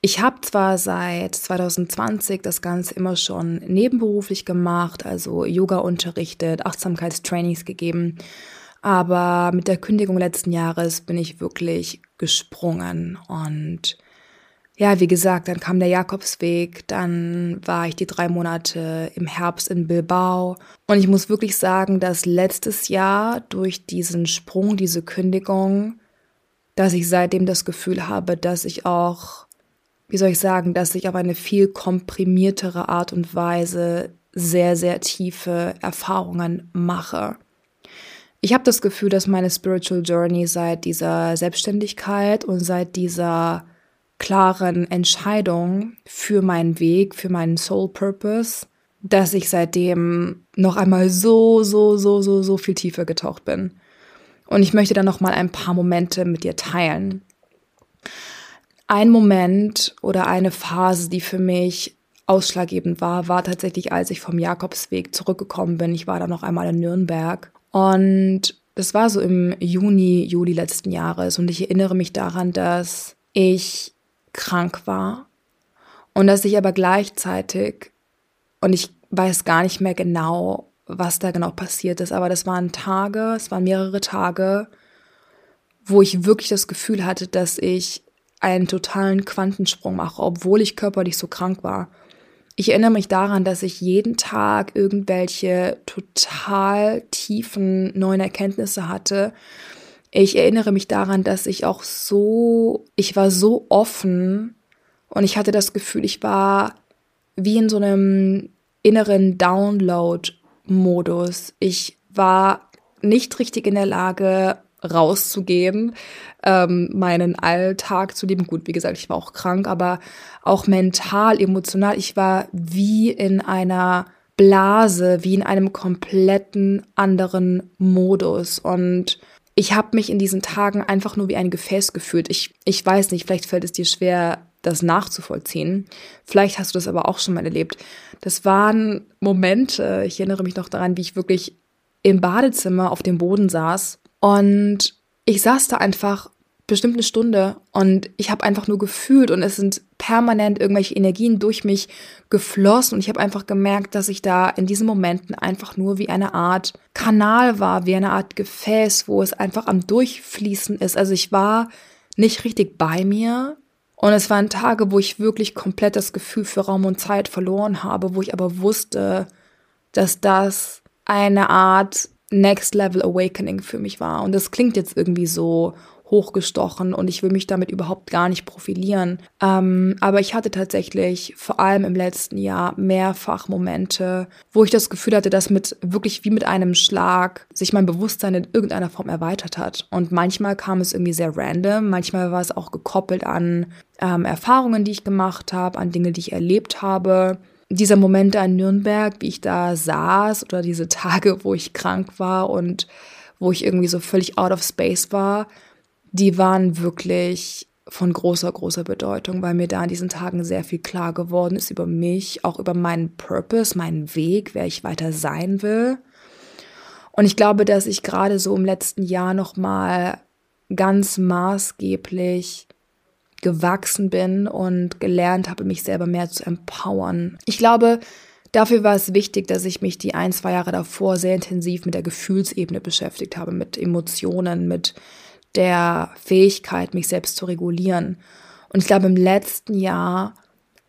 Ich habe zwar seit zweitausendzwanzig das Ganze immer schon nebenberuflich gemacht, also Yoga unterrichtet, Achtsamkeitstrainings gegeben, aber mit der Kündigung letzten Jahres bin ich wirklich gesprungen und ja, wie gesagt, dann kam der Jakobsweg, dann war ich die drei Monate im Herbst in Bilbao. Und ich muss wirklich sagen, dass letztes Jahr durch diesen Sprung, diese Kündigung, dass ich seitdem das Gefühl habe, dass ich auch, wie soll ich sagen, dass ich auf eine viel komprimiertere Art und Weise sehr, sehr tiefe Erfahrungen mache. Ich habe das Gefühl, dass meine Spiritual Journey seit dieser Selbstständigkeit und seit dieser klaren Entscheidung für meinen Weg, für meinen Soul Purpose, dass ich seitdem noch einmal so, so, so, so, so viel tiefer getaucht bin. Und ich möchte dann noch mal ein paar Momente mit dir teilen. Ein Moment oder eine Phase, die für mich ausschlaggebend war, war tatsächlich, als ich vom Jakobsweg zurückgekommen bin. Ich war dann noch einmal in Nürnberg und Das war so im Juni, Juli letzten Jahres und ich erinnere mich daran, dass ich krank war und dass ich aber gleichzeitig, und ich weiß gar nicht mehr genau, was da genau passiert ist, aber das waren Tage, es waren mehrere Tage, wo ich wirklich das Gefühl hatte, dass ich einen totalen Quantensprung mache, obwohl ich körperlich so krank war. Ich erinnere mich daran, dass ich jeden Tag irgendwelche total tiefen neuen Erkenntnisse hatte. Ich erinnere mich daran, dass ich auch so, ich war so offen und ich hatte das Gefühl, ich war wie in so einem inneren Download-Modus. Ich war nicht richtig in der Lage, rauszugehen, ähm, meinen Alltag zu leben. Gut, wie gesagt, ich war auch krank, aber auch mental, emotional, ich war wie in einer Blase, wie in einem kompletten anderen Modus. Und ich habe mich in diesen Tagen einfach nur wie ein Gefäß gefühlt. Ich, ich weiß nicht, vielleicht fällt es dir schwer, das nachzuvollziehen. Vielleicht hast du das aber auch schon mal erlebt. Das waren Momente, ich erinnere mich noch daran, wie ich wirklich im Badezimmer auf dem Boden saß. Und ich saß da einfach bestimmt eine Stunde und ich habe einfach nur gefühlt und es sind permanent irgendwelche Energien durch mich geflossen und ich habe einfach gemerkt, dass ich da in diesen Momenten einfach nur wie eine Art Kanal war, wie eine Art Gefäß, wo es einfach am Durchfließen ist. Also ich war nicht richtig bei mir und es waren Tage, wo ich wirklich komplett das Gefühl für Raum und Zeit verloren habe, wo ich aber wusste, dass das eine Art Next Level Awakening für mich war. Und das klingt jetzt irgendwie so hochgestochen und ich will mich damit überhaupt gar nicht profilieren. Ähm, aber ich hatte tatsächlich vor allem im letzten Jahr mehrfach Momente, wo ich das Gefühl hatte, dass mit wirklich wie mit einem Schlag sich mein Bewusstsein in irgendeiner Form erweitert hat. Und manchmal kam es irgendwie sehr random, manchmal war es auch gekoppelt an ähm, Erfahrungen, die ich gemacht habe, an Dinge, die ich erlebt habe. Dieser Moment in Nürnberg, wie ich da saß oder diese Tage, wo ich krank war und wo ich irgendwie so völlig out of space war, die waren wirklich von großer, großer Bedeutung, weil mir da an diesen Tagen sehr viel klar geworden ist über mich, auch über meinen Purpose, meinen Weg, wer ich weiter sein will. Und ich glaube, dass ich gerade so im letzten Jahr nochmal ganz maßgeblich gewachsen bin und gelernt habe, mich selber mehr zu empowern. Ich glaube, dafür war es wichtig, dass ich mich die ein, zwei Jahre davor sehr intensiv mit der Gefühlsebene beschäftigt habe, mit Emotionen, mit der Fähigkeit, mich selbst zu regulieren. Und ich glaube, im letzten Jahr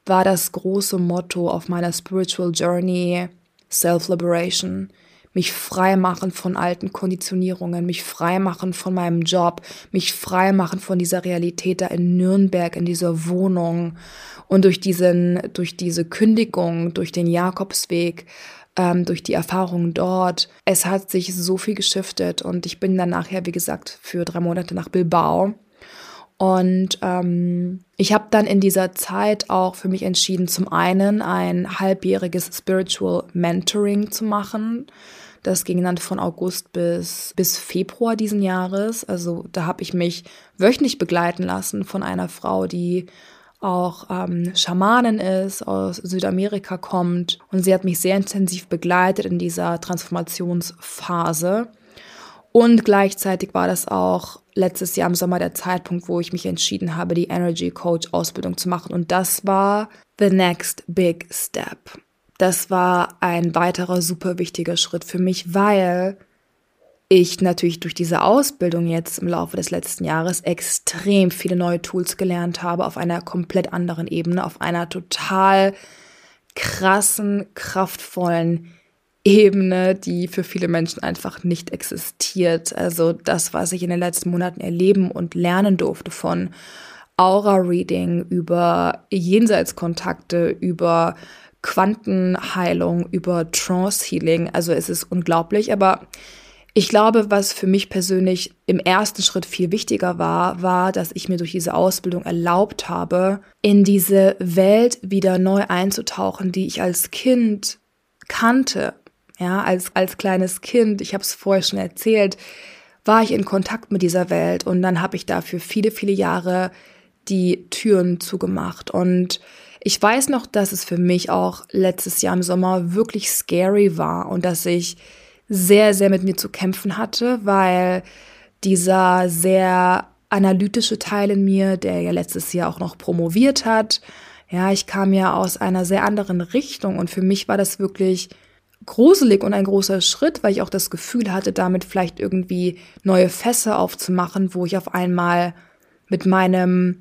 war das große Motto auf meiner Spiritual Journey Self-Liberation. Mich freimachen von alten Konditionierungen, mich freimachen von meinem Job, mich freimachen von dieser Realität da in Nürnberg, in dieser Wohnung. Und durch diesen, durch diese Kündigung, durch den Jakobsweg, ähm, durch die Erfahrungen dort, es hat sich so viel geschiftet. Und ich bin dann nachher, wie gesagt, für drei Monate nach Bilbao. Und ähm, ich habe dann in dieser Zeit auch für mich entschieden, zum einen ein halbjähriges Spiritual Mentoring zu machen. Das ging dann von August bis, bis Februar diesen Jahres. Also da habe ich mich wöchentlich begleiten lassen von einer Frau, die auch ähm, Schamanin ist, aus Südamerika kommt. Und sie hat mich sehr intensiv begleitet in dieser Transformationsphase. Und gleichzeitig war das auch letztes Jahr im Sommer der Zeitpunkt, wo ich mich entschieden habe, die Energy Coach Ausbildung zu machen. Und das war the next big step. Das war ein weiterer super wichtiger Schritt für mich, weil ich natürlich durch diese Ausbildung jetzt im Laufe des letzten Jahres extrem viele neue Tools gelernt habe auf einer komplett anderen Ebene, auf einer total krassen, kraftvollen Ebene, die für viele Menschen einfach nicht existiert. Also das, was ich in den letzten Monaten erleben und lernen durfte, von Aura-Reading über Jenseitskontakte, über Quantenheilung, über Trance-Healing. Also es ist unglaublich, aber ich glaube, was für mich persönlich im ersten Schritt viel wichtiger war, war, dass ich mir durch diese Ausbildung erlaubt habe, in diese Welt wieder neu einzutauchen, die ich als Kind kannte. Ja, als, als kleines Kind, ich habe es vorher schon erzählt, war ich in Kontakt mit dieser Welt und dann habe ich dafür viele, viele Jahre die Türen zugemacht. Und ich weiß noch, dass es für mich auch letztes Jahr im Sommer wirklich scary war und dass ich sehr, sehr mit mir zu kämpfen hatte, weil dieser sehr analytische Teil in mir, der ja letztes Jahr auch noch promoviert hat, ja, ich kam ja aus einer sehr anderen Richtung und für mich war das wirklich gruselig und ein großer Schritt, weil ich auch das Gefühl hatte, damit vielleicht irgendwie neue Fässer aufzumachen, wo ich auf einmal mit meinem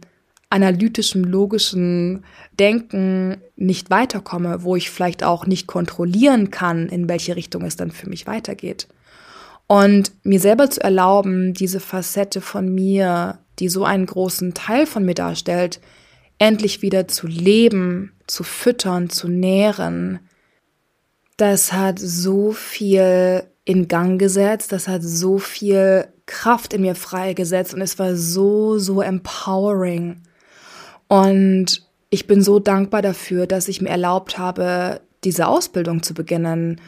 analytischen, logischen Denken nicht weiterkomme, wo ich vielleicht auch nicht kontrollieren kann, in welche Richtung es dann für mich weitergeht. Und mir selber zu erlauben, diese Facette von mir, die so einen großen Teil von mir darstellt, endlich wieder zu leben, zu füttern, zu nähren, das hat so viel in Gang gesetzt, das hat so viel Kraft in mir freigesetzt und es war so, so empowering. Und ich bin so dankbar dafür, dass ich mir erlaubt habe, diese Ausbildung zu beginnen.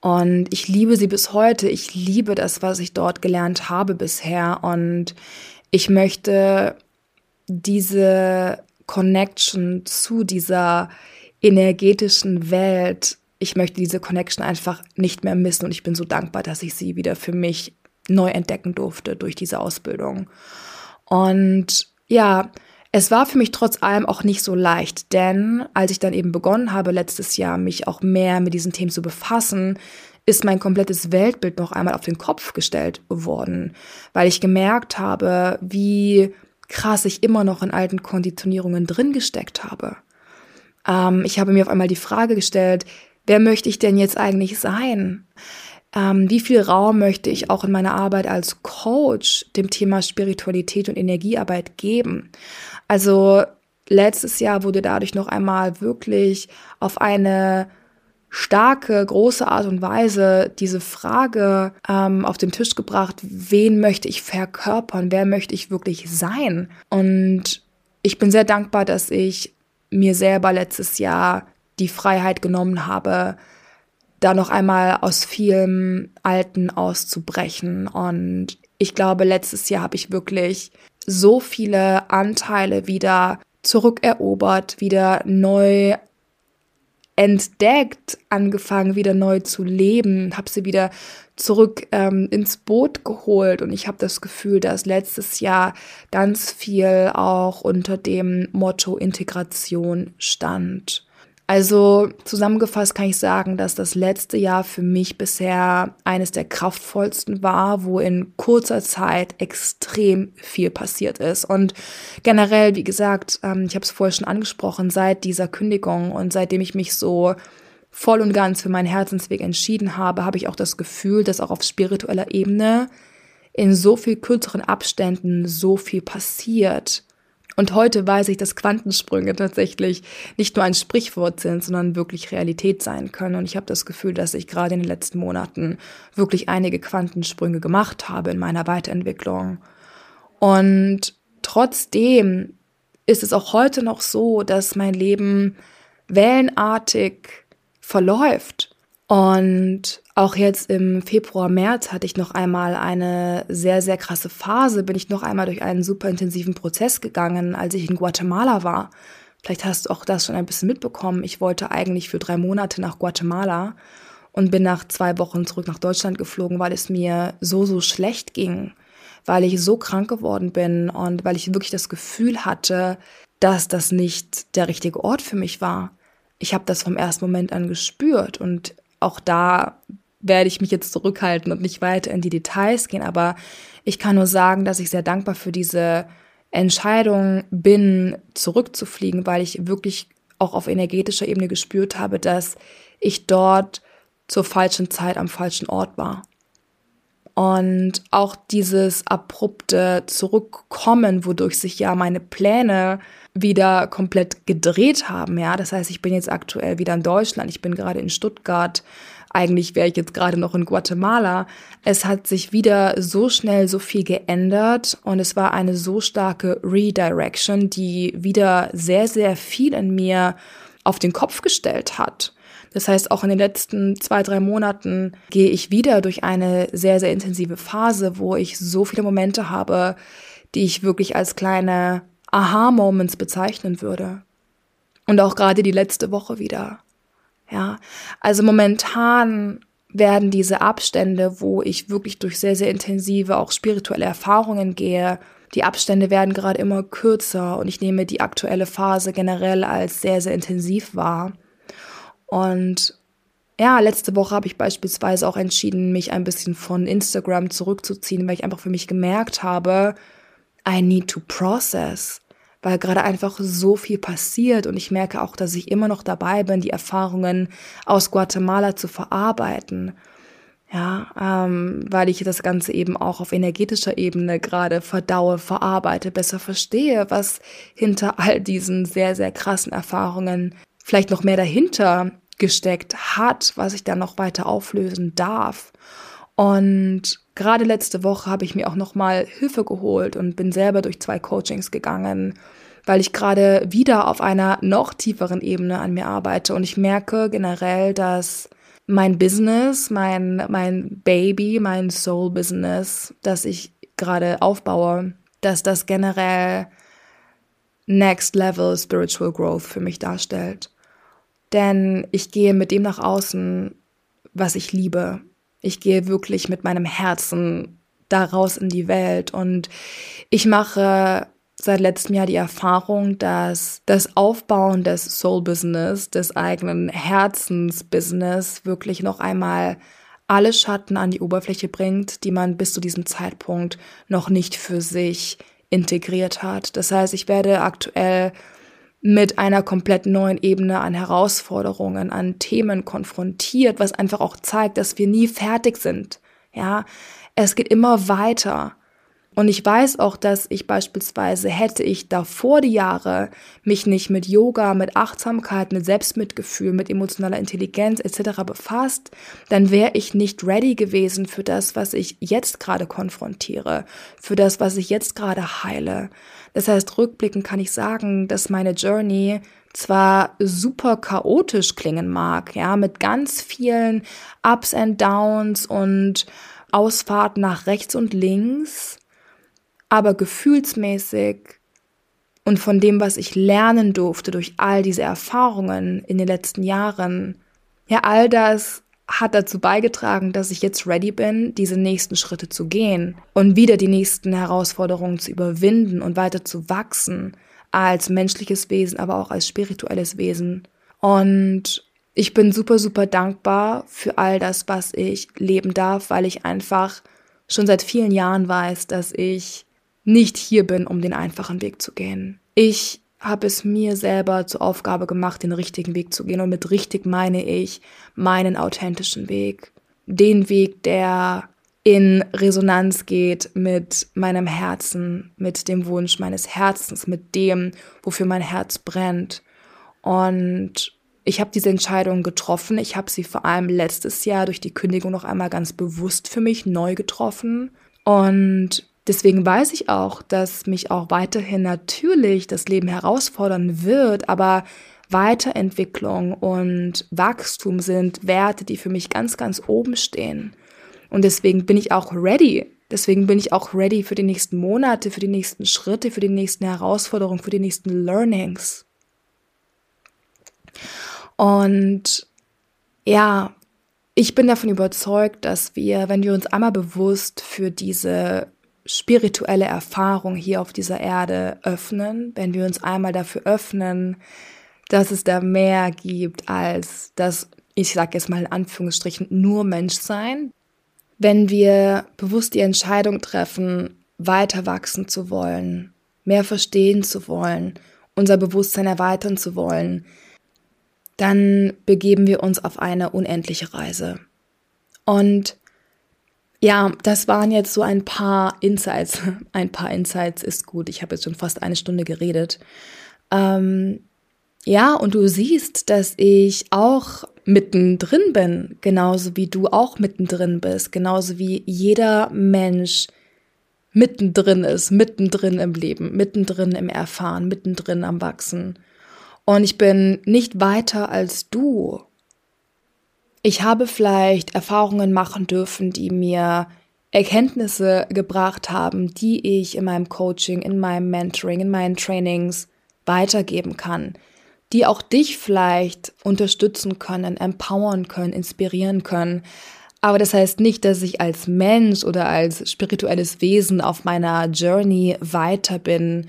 Und ich liebe sie bis heute. Ich liebe das, was ich dort gelernt habe bisher. Und ich möchte diese Connection zu dieser energetischen Welt, ich möchte diese Connection einfach nicht mehr missen. Und ich bin so dankbar, dass ich sie wieder für mich neu entdecken durfte durch diese Ausbildung. Und ja, es war für mich trotz allem auch nicht so leicht, denn als ich dann eben begonnen habe, letztes Jahr mich auch mehr mit diesen Themen zu befassen, ist mein komplettes Weltbild noch einmal auf den Kopf gestellt worden, weil ich gemerkt habe, wie krass ich immer noch in alten Konditionierungen drin gesteckt habe. Ähm, ich habe mir auf einmal die Frage gestellt, wer möchte ich denn jetzt eigentlich sein? Ähm, wie viel Raum möchte ich auch in meiner Arbeit als Coach dem Thema Spiritualität und Energiearbeit geben? Also letztes Jahr wurde dadurch noch einmal wirklich auf eine starke, große Art und Weise diese Frage ähm, auf den Tisch gebracht, wen möchte ich verkörpern, wer möchte ich wirklich sein? Und ich bin sehr dankbar, dass ich mir selber letztes Jahr die Freiheit genommen habe, da noch einmal aus vielem Alten auszubrechen. Und ich glaube, letztes Jahr habe ich wirklich so viele Anteile wieder zurückerobert, wieder neu entdeckt, angefangen wieder neu zu leben, habe sie wieder zurück ähm, ins Boot geholt. Und ich habe das Gefühl, dass letztes Jahr ganz viel auch unter dem Motto Integration stand. Also zusammengefasst kann ich sagen, dass das letzte Jahr für mich bisher eines der kraftvollsten war, wo in kurzer Zeit extrem viel passiert ist. Und generell, wie gesagt, ich habe es vorher schon angesprochen, seit dieser Kündigung und seitdem ich mich so voll und ganz für meinen Herzensweg entschieden habe, habe ich auch das Gefühl, dass auch auf spiritueller Ebene in so viel kürzeren Abständen so viel passiert. Und heute weiß ich, dass Quantensprünge tatsächlich nicht nur ein Sprichwort sind, sondern wirklich Realität sein können. Und ich habe das Gefühl, dass ich gerade in den letzten Monaten wirklich einige Quantensprünge gemacht habe in meiner Weiterentwicklung. Und trotzdem ist es auch heute noch so, dass mein Leben wellenartig verläuft. Und auch jetzt im Februar, März hatte ich noch einmal eine sehr, sehr krasse Phase, bin ich noch einmal durch einen super intensiven Prozess gegangen, als ich in Guatemala war. Vielleicht hast du auch das schon ein bisschen mitbekommen. Ich wollte eigentlich für drei Monate nach Guatemala und bin nach zwei Wochen zurück nach Deutschland geflogen, weil es mir so, so schlecht ging, weil ich so krank geworden bin und weil ich wirklich das Gefühl hatte, dass das nicht der richtige Ort für mich war. Ich habe das vom ersten Moment an gespürt und auch da werde ich mich jetzt zurückhalten und nicht weiter in die Details gehen, aber ich kann nur sagen, dass ich sehr dankbar für diese Entscheidung bin, zurückzufliegen, weil ich wirklich auch auf energetischer Ebene gespürt habe, dass ich dort zur falschen Zeit am falschen Ort war. Und auch dieses abrupte Zurückkommen, wodurch sich ja meine Pläne wieder komplett gedreht haben. Ja, das heißt, ich bin jetzt aktuell wieder in Deutschland, ich bin gerade in Stuttgart, eigentlich wäre ich jetzt gerade noch in Guatemala. Es hat sich wieder so schnell so viel geändert und es war eine so starke Redirection, die wieder sehr, sehr viel in mir auf den Kopf gestellt hat. Das heißt, auch in den letzten zwei, drei Monaten gehe ich wieder durch eine sehr, sehr intensive Phase, wo ich so viele Momente habe, die ich wirklich als kleine Aha-Moments bezeichnen würde. Und auch gerade die letzte Woche wieder. Ja, also momentan werden diese Abstände, wo ich wirklich durch sehr, sehr intensive, auch spirituelle Erfahrungen gehe, die Abstände werden gerade immer kürzer und ich nehme die aktuelle Phase generell als sehr, sehr intensiv wahr. Und ja, letzte Woche habe ich beispielsweise auch entschieden, mich ein bisschen von Instagram zurückzuziehen, weil ich einfach für mich gemerkt habe, I need to process, weil gerade einfach so viel passiert und ich merke auch, dass ich immer noch dabei bin, die Erfahrungen aus Guatemala zu verarbeiten. Ja, ähm, weil ich das Ganze eben auch auf energetischer Ebene gerade verdaue, verarbeite, besser verstehe, was hinter all diesen sehr, sehr krassen Erfahrungen vielleicht noch mehr dahinter gesteckt hat, was ich dann noch weiter auflösen darf. Und gerade letzte Woche habe ich mir auch nochmal Hilfe geholt und bin selber durch zwei Coachings gegangen, weil ich gerade wieder auf einer noch tieferen Ebene an mir arbeite und ich merke generell, dass mein Business, mein, mein Baby, mein Soul-Business, das ich gerade aufbaue, dass das generell Next-Level Spiritual Growth für mich darstellt. Denn ich gehe mit dem nach außen, was ich liebe. Ich gehe wirklich mit meinem Herzen da raus in die Welt und ich mache seit letztem Jahr die Erfahrung, dass das Aufbauen des Soul-Business, des eigenen Herzens-Business wirklich noch einmal alle Schatten an die Oberfläche bringt, die man bis zu diesem Zeitpunkt noch nicht für sich integriert hat. Das heißt, ich werde aktuell mit einer komplett neuen Ebene an Herausforderungen, an Themen konfrontiert, was einfach auch zeigt, dass wir nie fertig sind. Ja, es geht immer weiter. Und ich weiß auch, dass ich beispielsweise, hätte ich davor die Jahre mich nicht mit Yoga, mit Achtsamkeit, mit Selbstmitgefühl, mit emotionaler Intelligenz et cetera befasst, dann wäre ich nicht ready gewesen für das, was ich jetzt gerade konfrontiere, für das, was ich jetzt gerade heile. Das heißt, rückblickend kann ich sagen, dass meine Journey zwar super chaotisch klingen mag, ja, mit ganz vielen Ups and Downs und Ausfahrten nach rechts und links, aber gefühlsmäßig und von dem, was ich lernen durfte durch all diese Erfahrungen in den letzten Jahren, ja, all das hat dazu beigetragen, dass ich jetzt ready bin, diese nächsten Schritte zu gehen und wieder die nächsten Herausforderungen zu überwinden und weiter zu wachsen als menschliches Wesen, aber auch als spirituelles Wesen. Und ich bin super, super dankbar für all das, was ich leben darf, weil ich einfach schon seit vielen Jahren weiß, dass ich nicht hier bin, um den einfachen Weg zu gehen. Ich habe es mir selber zur Aufgabe gemacht, den richtigen Weg zu gehen. Und mit richtig meine ich meinen authentischen Weg. Den Weg, der in Resonanz geht mit meinem Herzen, mit dem Wunsch meines Herzens, mit dem, wofür mein Herz brennt. Und ich habe diese Entscheidung getroffen. Ich habe sie vor allem letztes Jahr durch die Kündigung noch einmal ganz bewusst für mich neu getroffen. Und deswegen weiß ich auch, dass mich auch weiterhin natürlich das Leben herausfordern wird, aber Weiterentwicklung und Wachstum sind Werte, die für mich ganz, ganz oben stehen. Und deswegen bin ich auch ready. Deswegen bin ich auch ready für die nächsten Monate, für die nächsten Schritte, für die nächsten Herausforderungen, für die nächsten Learnings. Und ja, ich bin davon überzeugt, dass wir, wenn wir uns einmal bewusst für diese spirituelle Erfahrung hier auf dieser Erde öffnen, wenn wir uns einmal dafür öffnen, dass es da mehr gibt als das, ich sage jetzt mal in Anführungsstrichen, nur Menschsein, wenn wir bewusst die Entscheidung treffen, weiter wachsen zu wollen, mehr verstehen zu wollen, unser Bewusstsein erweitern zu wollen, dann begeben wir uns auf eine unendliche Reise. Und ja, das waren jetzt so ein paar Insights. Ein paar Insights ist gut. Ich habe jetzt schon fast eine Stunde geredet. Ähm, ja, und du siehst, dass ich auch mittendrin bin, genauso wie du auch mittendrin bist, genauso wie jeder Mensch mittendrin ist, mittendrin im Leben, mittendrin im Erfahren, mittendrin am Wachsen. Und ich bin nicht weiter als du. Ich habe vielleicht Erfahrungen machen dürfen, die mir Erkenntnisse gebracht haben, die ich in meinem Coaching, in meinem Mentoring, in meinen Trainings weitergeben kann, die auch dich vielleicht unterstützen können, empowern können, inspirieren können, Aber das heißt nicht, dass ich als Mensch oder als spirituelles Wesen auf meiner Journey weiter bin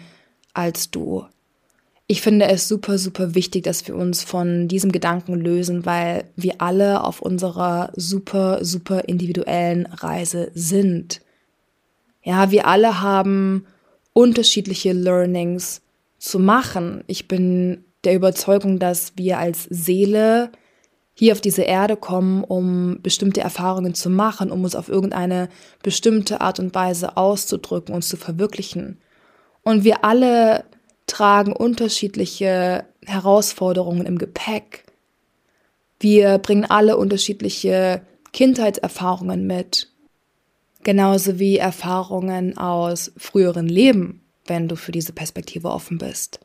als du. Ich finde es super, super wichtig, dass wir uns von diesem Gedanken lösen, weil wir alle auf unserer super, super individuellen Reise sind. Ja, wir alle haben unterschiedliche Learnings zu machen. Ich bin der Überzeugung, dass wir als Seele hier auf diese Erde kommen, um bestimmte Erfahrungen zu machen, um uns auf irgendeine bestimmte Art und Weise auszudrücken, uns zu verwirklichen. Und wir alle tragen unterschiedliche Herausforderungen im Gepäck. Wir bringen alle unterschiedliche Kindheitserfahrungen mit, genauso wie Erfahrungen aus früheren Leben, wenn du für diese Perspektive offen bist.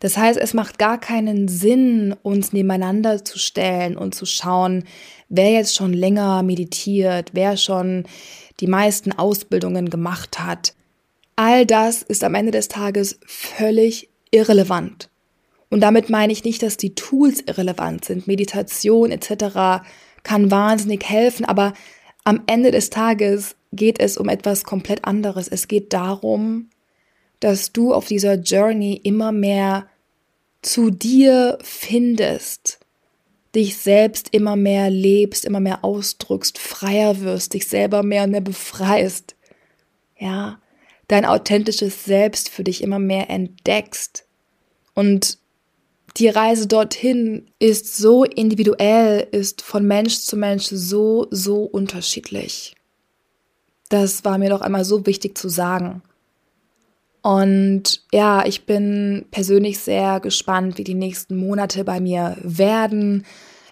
Das heißt, es macht gar keinen Sinn, uns nebeneinander zu stellen und zu schauen, wer jetzt schon länger meditiert, wer schon die meisten Ausbildungen gemacht hat. All das ist am Ende des Tages völlig irrelevant. Und damit meine ich nicht, dass die Tools irrelevant sind. Meditation et cetera kann wahnsinnig helfen, aber am Ende des Tages geht es um etwas komplett anderes. Es geht darum, dass du auf dieser Journey immer mehr zu dir findest, dich selbst immer mehr lebst, immer mehr ausdrückst, freier wirst, dich selber mehr und mehr befreist, ja, dein authentisches Selbst für dich immer mehr entdeckst. Und die Reise dorthin ist so individuell, ist von Mensch zu Mensch so, so unterschiedlich. Das war mir doch einmal so wichtig zu sagen. Und ja, ich bin persönlich sehr gespannt, wie die nächsten Monate bei mir werden.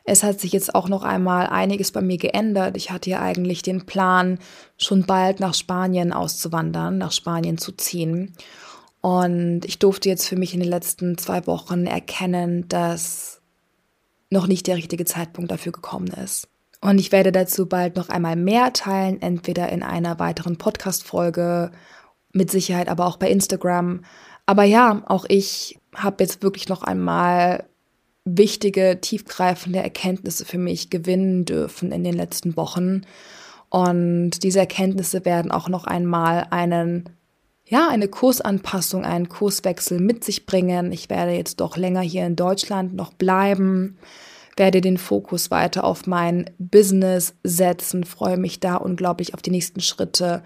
Es hat sich jetzt auch noch einmal einiges bei mir geändert. Ich hatte ja eigentlich den Plan, schon bald nach Spanien auszuwandern, nach Spanien zu ziehen. Und ich durfte jetzt für mich in den letzten zwei Wochen erkennen, dass noch nicht der richtige Zeitpunkt dafür gekommen ist. Und ich werde dazu bald noch einmal mehr teilen, entweder in einer weiteren Podcast-Folge, mit Sicherheit aber auch bei Instagram. Aber ja, auch ich habe jetzt wirklich noch einmal wichtige, tiefgreifende Erkenntnisse für mich gewinnen dürfen in den letzten Wochen. Und diese Erkenntnisse werden auch noch einmal einen, ja, eine Kursanpassung, einen Kurswechsel mit sich bringen. Ich werde jetzt doch länger hier in Deutschland noch bleiben, werde den Fokus weiter auf mein Business setzen, freue mich da unglaublich auf die nächsten Schritte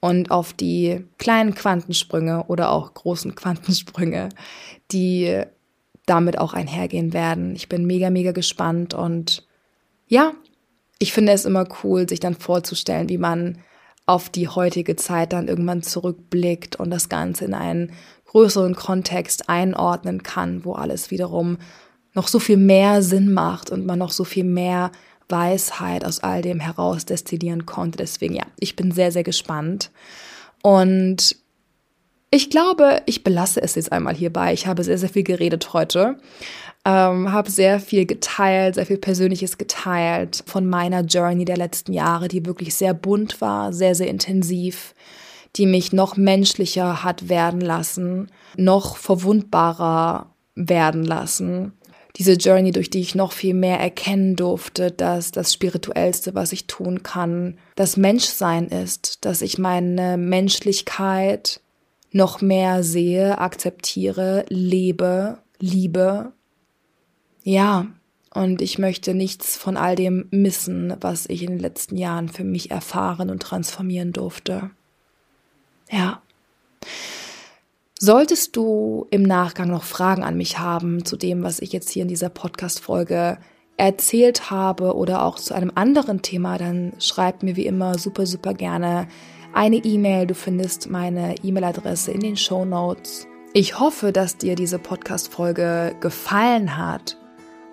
und auf die kleinen Quantensprünge oder auch großen Quantensprünge, die damit auch einhergehen werden. Ich bin mega, mega gespannt und ja, ich finde es immer cool, sich dann vorzustellen, wie man auf die heutige Zeit dann irgendwann zurückblickt und das Ganze in einen größeren Kontext einordnen kann, wo alles wiederum noch so viel mehr Sinn macht und man noch so viel mehr Weisheit aus all dem heraus destillieren konnte. Deswegen, ja, ich bin sehr, sehr gespannt. Und ich glaube, ich belasse es jetzt einmal hierbei. Ich habe sehr, sehr viel geredet heute, ähm, habe sehr viel geteilt, sehr viel Persönliches geteilt von meiner Journey der letzten Jahre, die wirklich sehr bunt war, sehr, sehr intensiv, die mich noch menschlicher hat werden lassen, noch verwundbarer werden lassen. Diese Journey, durch die ich noch viel mehr erkennen durfte, dass das Spirituellste, was ich tun kann, das Menschsein ist, dass ich meine Menschlichkeit noch mehr sehe, akzeptiere, lebe, liebe. Ja, und ich möchte nichts von all dem missen, was ich in den letzten Jahren für mich erfahren und transformieren durfte. Ja. Solltest du im Nachgang noch Fragen an mich haben zu dem, was ich jetzt hier in dieser Podcast-Folge erzählt habe oder auch zu einem anderen Thema, dann schreib mir wie immer super, super gerne eine E-Mail. Du findest meine E-Mail-Adresse in den Shownotes. Ich hoffe, dass dir diese Podcast-Folge gefallen hat,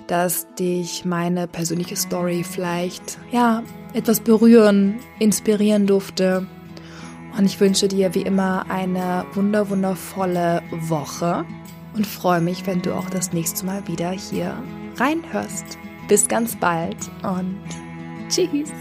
dass dich meine persönliche Story vielleicht, ja, etwas berühren, inspirieren durfte. Und ich wünsche dir wie immer eine wunderwundervolle Woche und freue mich, wenn du auch das nächste Mal wieder hier reinhörst. Bis ganz bald und tschüss!